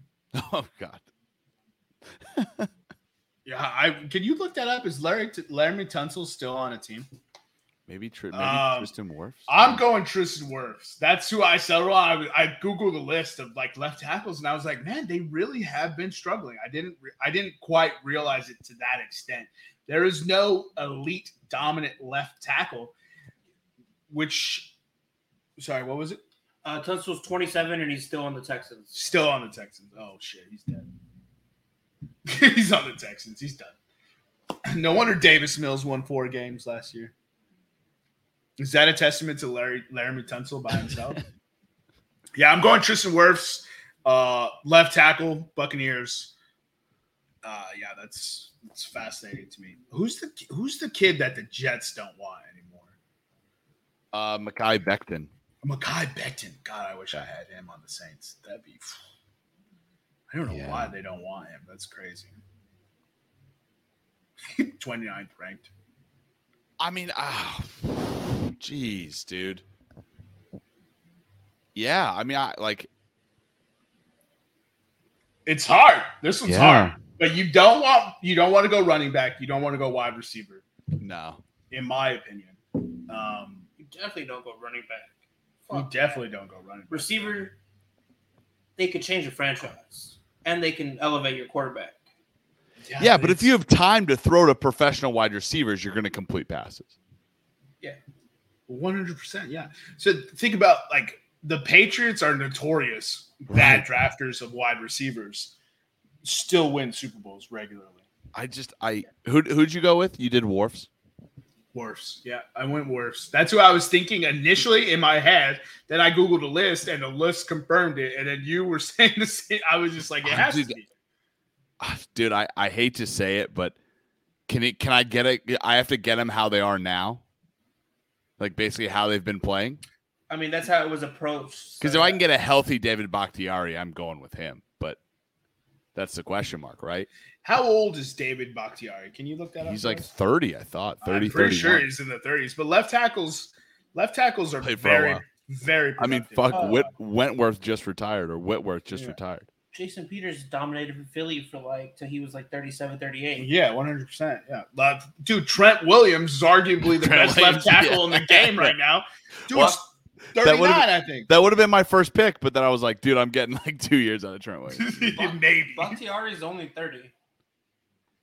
Oh God. Yeah, can you look that up? Is Laremy Tunsil still on a team? Maybe Tristan Wirfs. I'm going Tristan Wirfs. That's who I settled on. I googled a list of like left tackles, and I was like, man, they really have been struggling. I didn't quite realize it to that extent. There is no elite dominant left tackle, which Sorry, what was it? Tunsil's 27, and he's still on the Texans. Still on the Texans. Oh, shit, he's dead. He's on the Texans. He's done. No wonder Davis Mills won 4 games last year. Is that a testament to Laremy Tunsil by himself? Yeah, I'm going Tristan Wirfs, left tackle, Buccaneers. Yeah, that's fascinating to me. Who's the kid that the Jets don't want anymore? Mekhi Becton. Mekhi Becton. God, I wish I had him on the Saints. That'd be. I don't know why they don't want him. That's crazy. 29th ranked. I mean, geez, dude. Yeah, I mean, it's hard. This one's hard. But you don't want to go running back. You don't want to go wide receiver. No, in my opinion, you definitely don't go running back. Fuck. You definitely don't go running back. Receiver, they could change the franchise, and they can elevate your quarterback. Yeah, but if you have time to throw to professional wide receivers, you're going to complete passes. Yeah, 100%. Yeah. So think about the Patriots are notorious bad drafters of wide receivers. Still win Super Bowls regularly. Who'd you go with? You did Wirfs. Wirfs. Yeah, I went Wirfs. That's who I was thinking initially in my head. Then I Googled a list and the list confirmed it. And then you were saying the same. I was just like, it has to be. Dude, I hate to say it, but can I get it? I have to get them how they are now. Like basically how they've been playing. I mean, that's how it was approached. Because if I can get a healthy David Bakhtiari, I'm going with him. But that's the question mark, right? How old is David Bakhtiari? Can you look that up? He's like 30, I thought. 30, I'm pretty 31. Sure he's in the 30s. But left tackles are very, very productive. I mean, fuck, Wentworth just retired or Whitworth just retired. Jason Peters dominated Philly for till he was 37, 38. Yeah, 100%. Yeah. Dude, Trent Williams is arguably the best left tackle in the game right now. Dude, it's 39, I think. That would have been my first pick, but then I was like, dude, I'm getting 2 years out of Trent Williams. Maybe. Bakhtiari's only 30.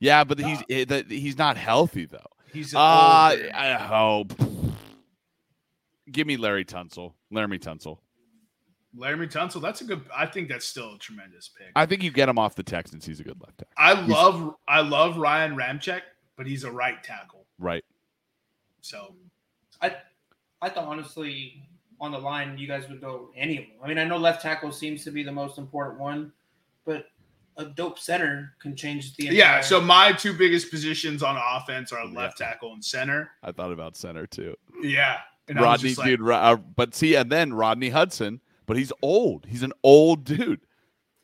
Yeah, but he's not healthy, though. He's I hope. Give me Laremy Tunsil. That's a good – I think that's still a tremendous pick. I think you get him off the Texans. He's a good left tackle. I love Ryan Ramczyk, but he's a right tackle. Right. So I thought, honestly – on the line, you guys would go any of them. I mean, I know left tackle seems to be the most important one, but a dope center can change the entire. Yeah, so my two biggest positions on offense are left tackle and center. I thought about center too. Yeah. And Rodney, Rodney Hudson, but he's old. He's an old dude.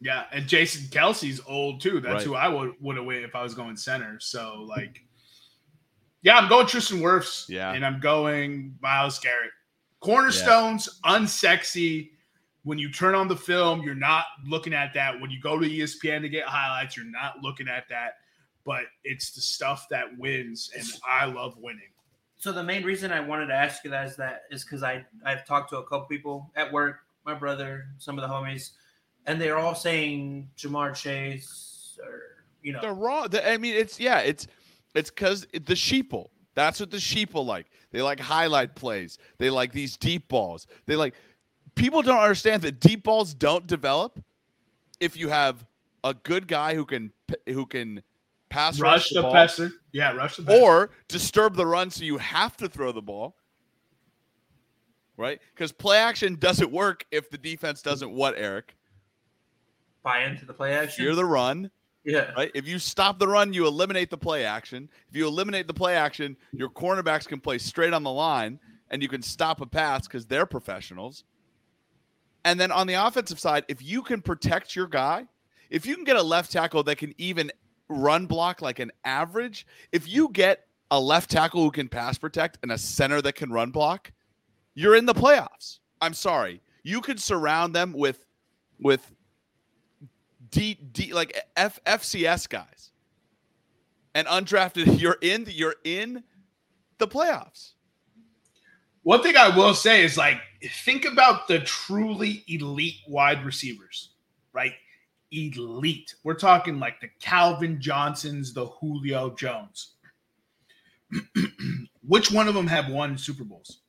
Yeah, and Jason Kelsey's old too. That's who I would have went if I was going center. So, yeah, I'm going Tristan Wirfs. Yeah. And I'm going Myles Garrett. Cornerstones, unsexy. When you turn on the film, you're not looking at that. When you go to ESPN to get highlights, you're not looking at that. But it's the stuff that wins, and I love winning. So the main reason I wanted to ask you that is because I've talked to a couple people at work, my brother, some of the homies, and they're all saying Jamar Chase or they're wrong. I mean, it's because the sheeple. That's what the sheeple like. They like highlight plays. They like these deep balls. They like people don't understand that deep balls don't develop if you have a good guy who can pass rush the ball, passer. Yeah, rush the passer. Or disturb the run so you have to throw the ball. Right? Because play action doesn't work if the defense doesn't what, Eric? Buy into the play action. Fear the run. Yeah. Right. If you stop the run, you eliminate the play action. If you eliminate the play action, your cornerbacks can play straight on the line and you can stop a pass because they're professionals. And then on the offensive side, if you can protect your guy, if you can get a left tackle that can even run block like an average, if you get a left tackle who can pass protect and a center that can run block, you're in the playoffs. I'm sorry. You could surround them with FCS guys and undrafted, you're in the playoffs. One thing I will say is think about the truly elite wide receivers, right? Elite. We're talking the Calvin Johnsons, the Julio Jones. Which one of them have won Super Bowls?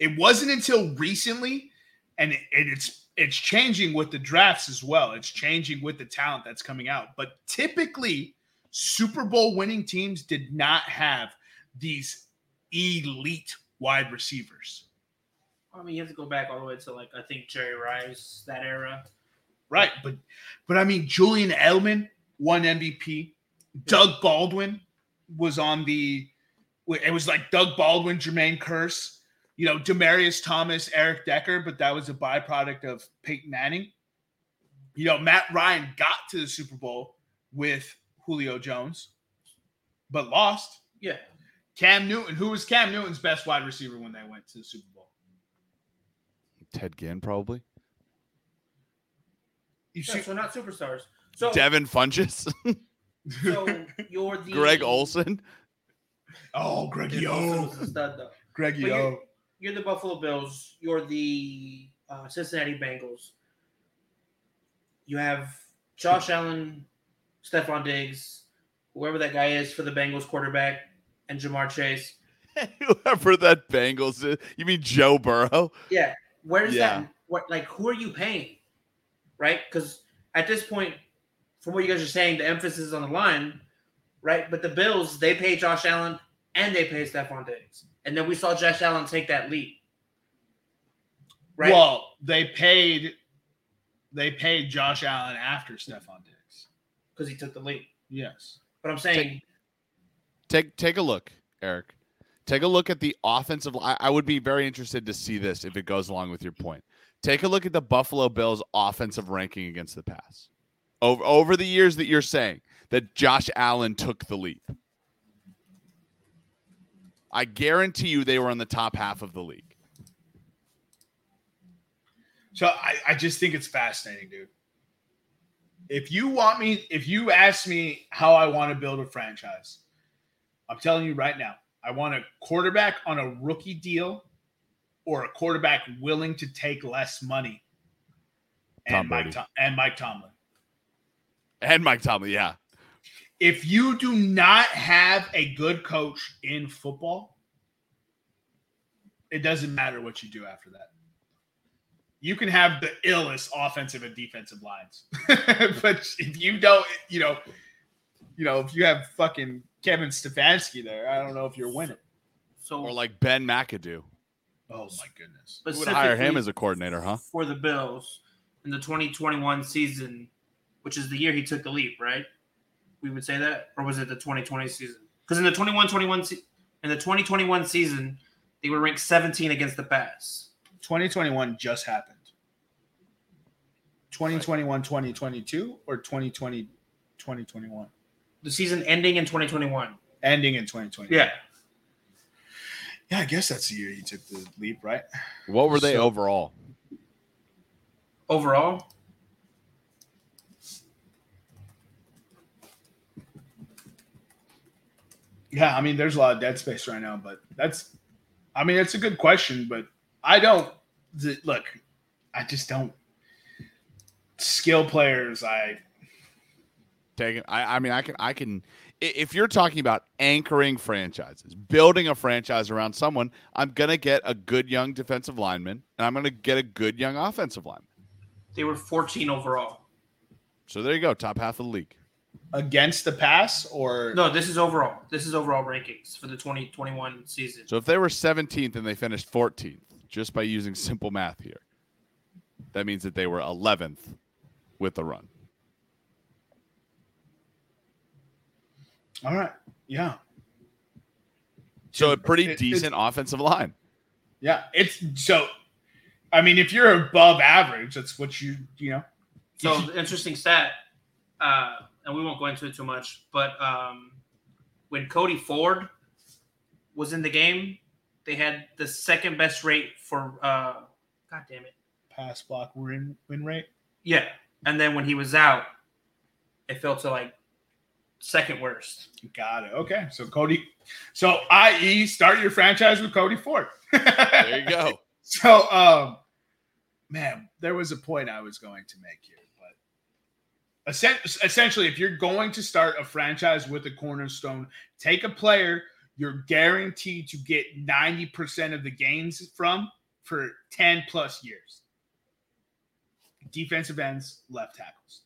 It wasn't until recently, and it's changing with the drafts as well. It's changing with the talent that's coming out. But typically, Super Bowl winning teams did not have these elite wide receivers. I mean, you have to go back all the way to, like, I think Jerry Rice, that era. Right, but I mean, Julian Edelman won MVP. Yeah. Doug Baldwin was on the – it was like Doug Baldwin, Jermaine Curse, you know, Demarius Thomas, Eric Decker, but that was a byproduct of Peyton Manning. You know, Matt Ryan got to the Super Bowl with Julio Jones, but lost. Yeah. Cam Newton. Who was Cam Newton's best wide receiver when they went to the Super Bowl? Ted Ginn, probably. So not superstars. So Devin Funchess. So you're the Greg Olsen. Oh, Greggy O. Greggy O. You're the Buffalo Bills. You're the Cincinnati Bengals. You have Josh Allen, Stephon Diggs, whoever that guy is for the Bengals quarterback, and Jamar Chase. Whoever that Bengals is. You mean Joe Burrow? Yeah. Where is that? What, like, who are you paying? Right? Because at this point, from what you guys are saying, the emphasis is on the line, right? But the Bills, they pay Josh Allen and they pay Stephon Diggs. And then we saw Josh Allen take that leap. Right? Well, they paid Josh Allen after Stephon Diggs. Because he took the leap. Yes. But I'm saying... Take a look, Eric. Take a look at the offensive line. I would be very interested to see this if it goes along with your point. Take a look at the Buffalo Bills' offensive ranking against the pass over the years that you're saying that Josh Allen took the leap. I guarantee you they were on the top half of the league. So I just think it's fascinating, dude. If you ask me how I want to build a franchise, I'm telling you right now, I want a quarterback on a rookie deal, or a quarterback willing to take less money, and Mike Tomlin. Yeah. If you do not have a good coach in football, it doesn't matter what you do after that. You can have the illest offensive and defensive lines, but if you don't, if you have fucking Kevin Stefanski there, I don't know if you're winning. So, or like Ben McAdoo. Oh, my goodness. We would hire him as a coordinator, huh? For the Bills in the 2021 season, which is the year he took the leap, right? We would say that? Or was it the 2020 season? Because in the 2021 season, they were ranked 17 against the pass. 2021 just happened. 2021, 2022, or 2020, 2021? The season ending in 2021. Ending in 2021. Yeah. Yeah, I guess that's the year he took the leap, right? What were they overall? Overall? Yeah, I mean, there's a lot of dead space right now, but it's a good question, but I just don't. Skill players, if you're talking about anchoring franchises, building a franchise around someone, I'm going to get a good young defensive lineman, and I'm going to get a good young offensive lineman. They were 14 overall. So there you go, top half of the league. Against the pass or? No, this is overall. This is overall rankings for the 2021 season. So if they were 17th and they finished 14th, just by using simple math here, that means that they were 11th with the run. All right. Yeah. So a pretty decent offensive line. Yeah. If you're above average, that's what you know. So interesting stat, and we won't go into it too much, but when Cody Ford was in the game, they had the second best rate for, pass block win rate. Yeah. And then when he was out, it fell to like, second worst. Got it. Okay. So Cody. So i.e. start your franchise with Cody Ford. There you go. So, man, there was a point I was going to make here, but essentially, if you're going to start a franchise with a cornerstone, take a player you're guaranteed to get 90% of the gains from for 10 plus years. Defensive ends, left tackles,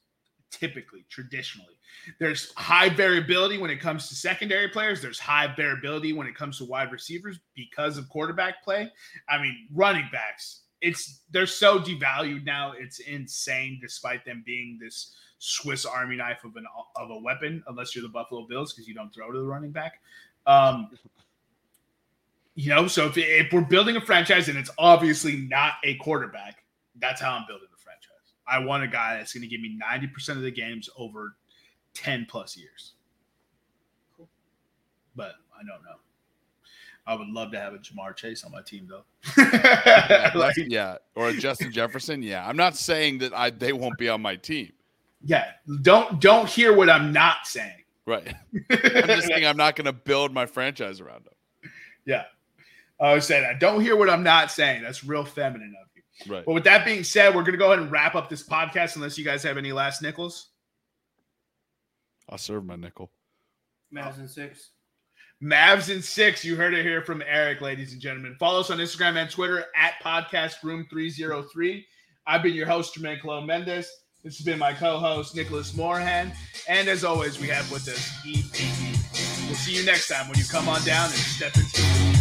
typically, traditionally. There's high variability when it comes to secondary players. There's high variability when it comes to wide receivers because of quarterback play. I mean, running backs, they're so devalued now. It's insane, despite them being this Swiss Army knife of a weapon, unless you're the Buffalo Bills, because you don't throw to the running back. So if we're building a franchise, and it's obviously not a quarterback, that's how I'm building the franchise. I want a guy that's going to give me 90% of the games over 10 plus years. Cool. But I don't know. I would love to have a Jamar Chase on my team, though. Or a Justin Jefferson. Yeah, I'm not saying that they won't be on my team. Yeah, don't hear what I'm not saying. Right. I'm just saying I'm not going to build my franchise around them. Yeah. I always say that. Don't hear what I'm not saying. That's real feminine of you. Right. But with that being said, we're going to go ahead and wrap up this podcast unless you guys have any last nickels. I'll serve my nickel. Mavs and six. You heard it here from Eric, ladies and gentlemen. Follow us on Instagram and Twitter at podcastroom303. I've been your host, Jermaine Colon-Mendez. This has been my co-host, Nicholas Moore-Han. And as always, we have with us E.P.E. We'll see you next time when you come on down and step into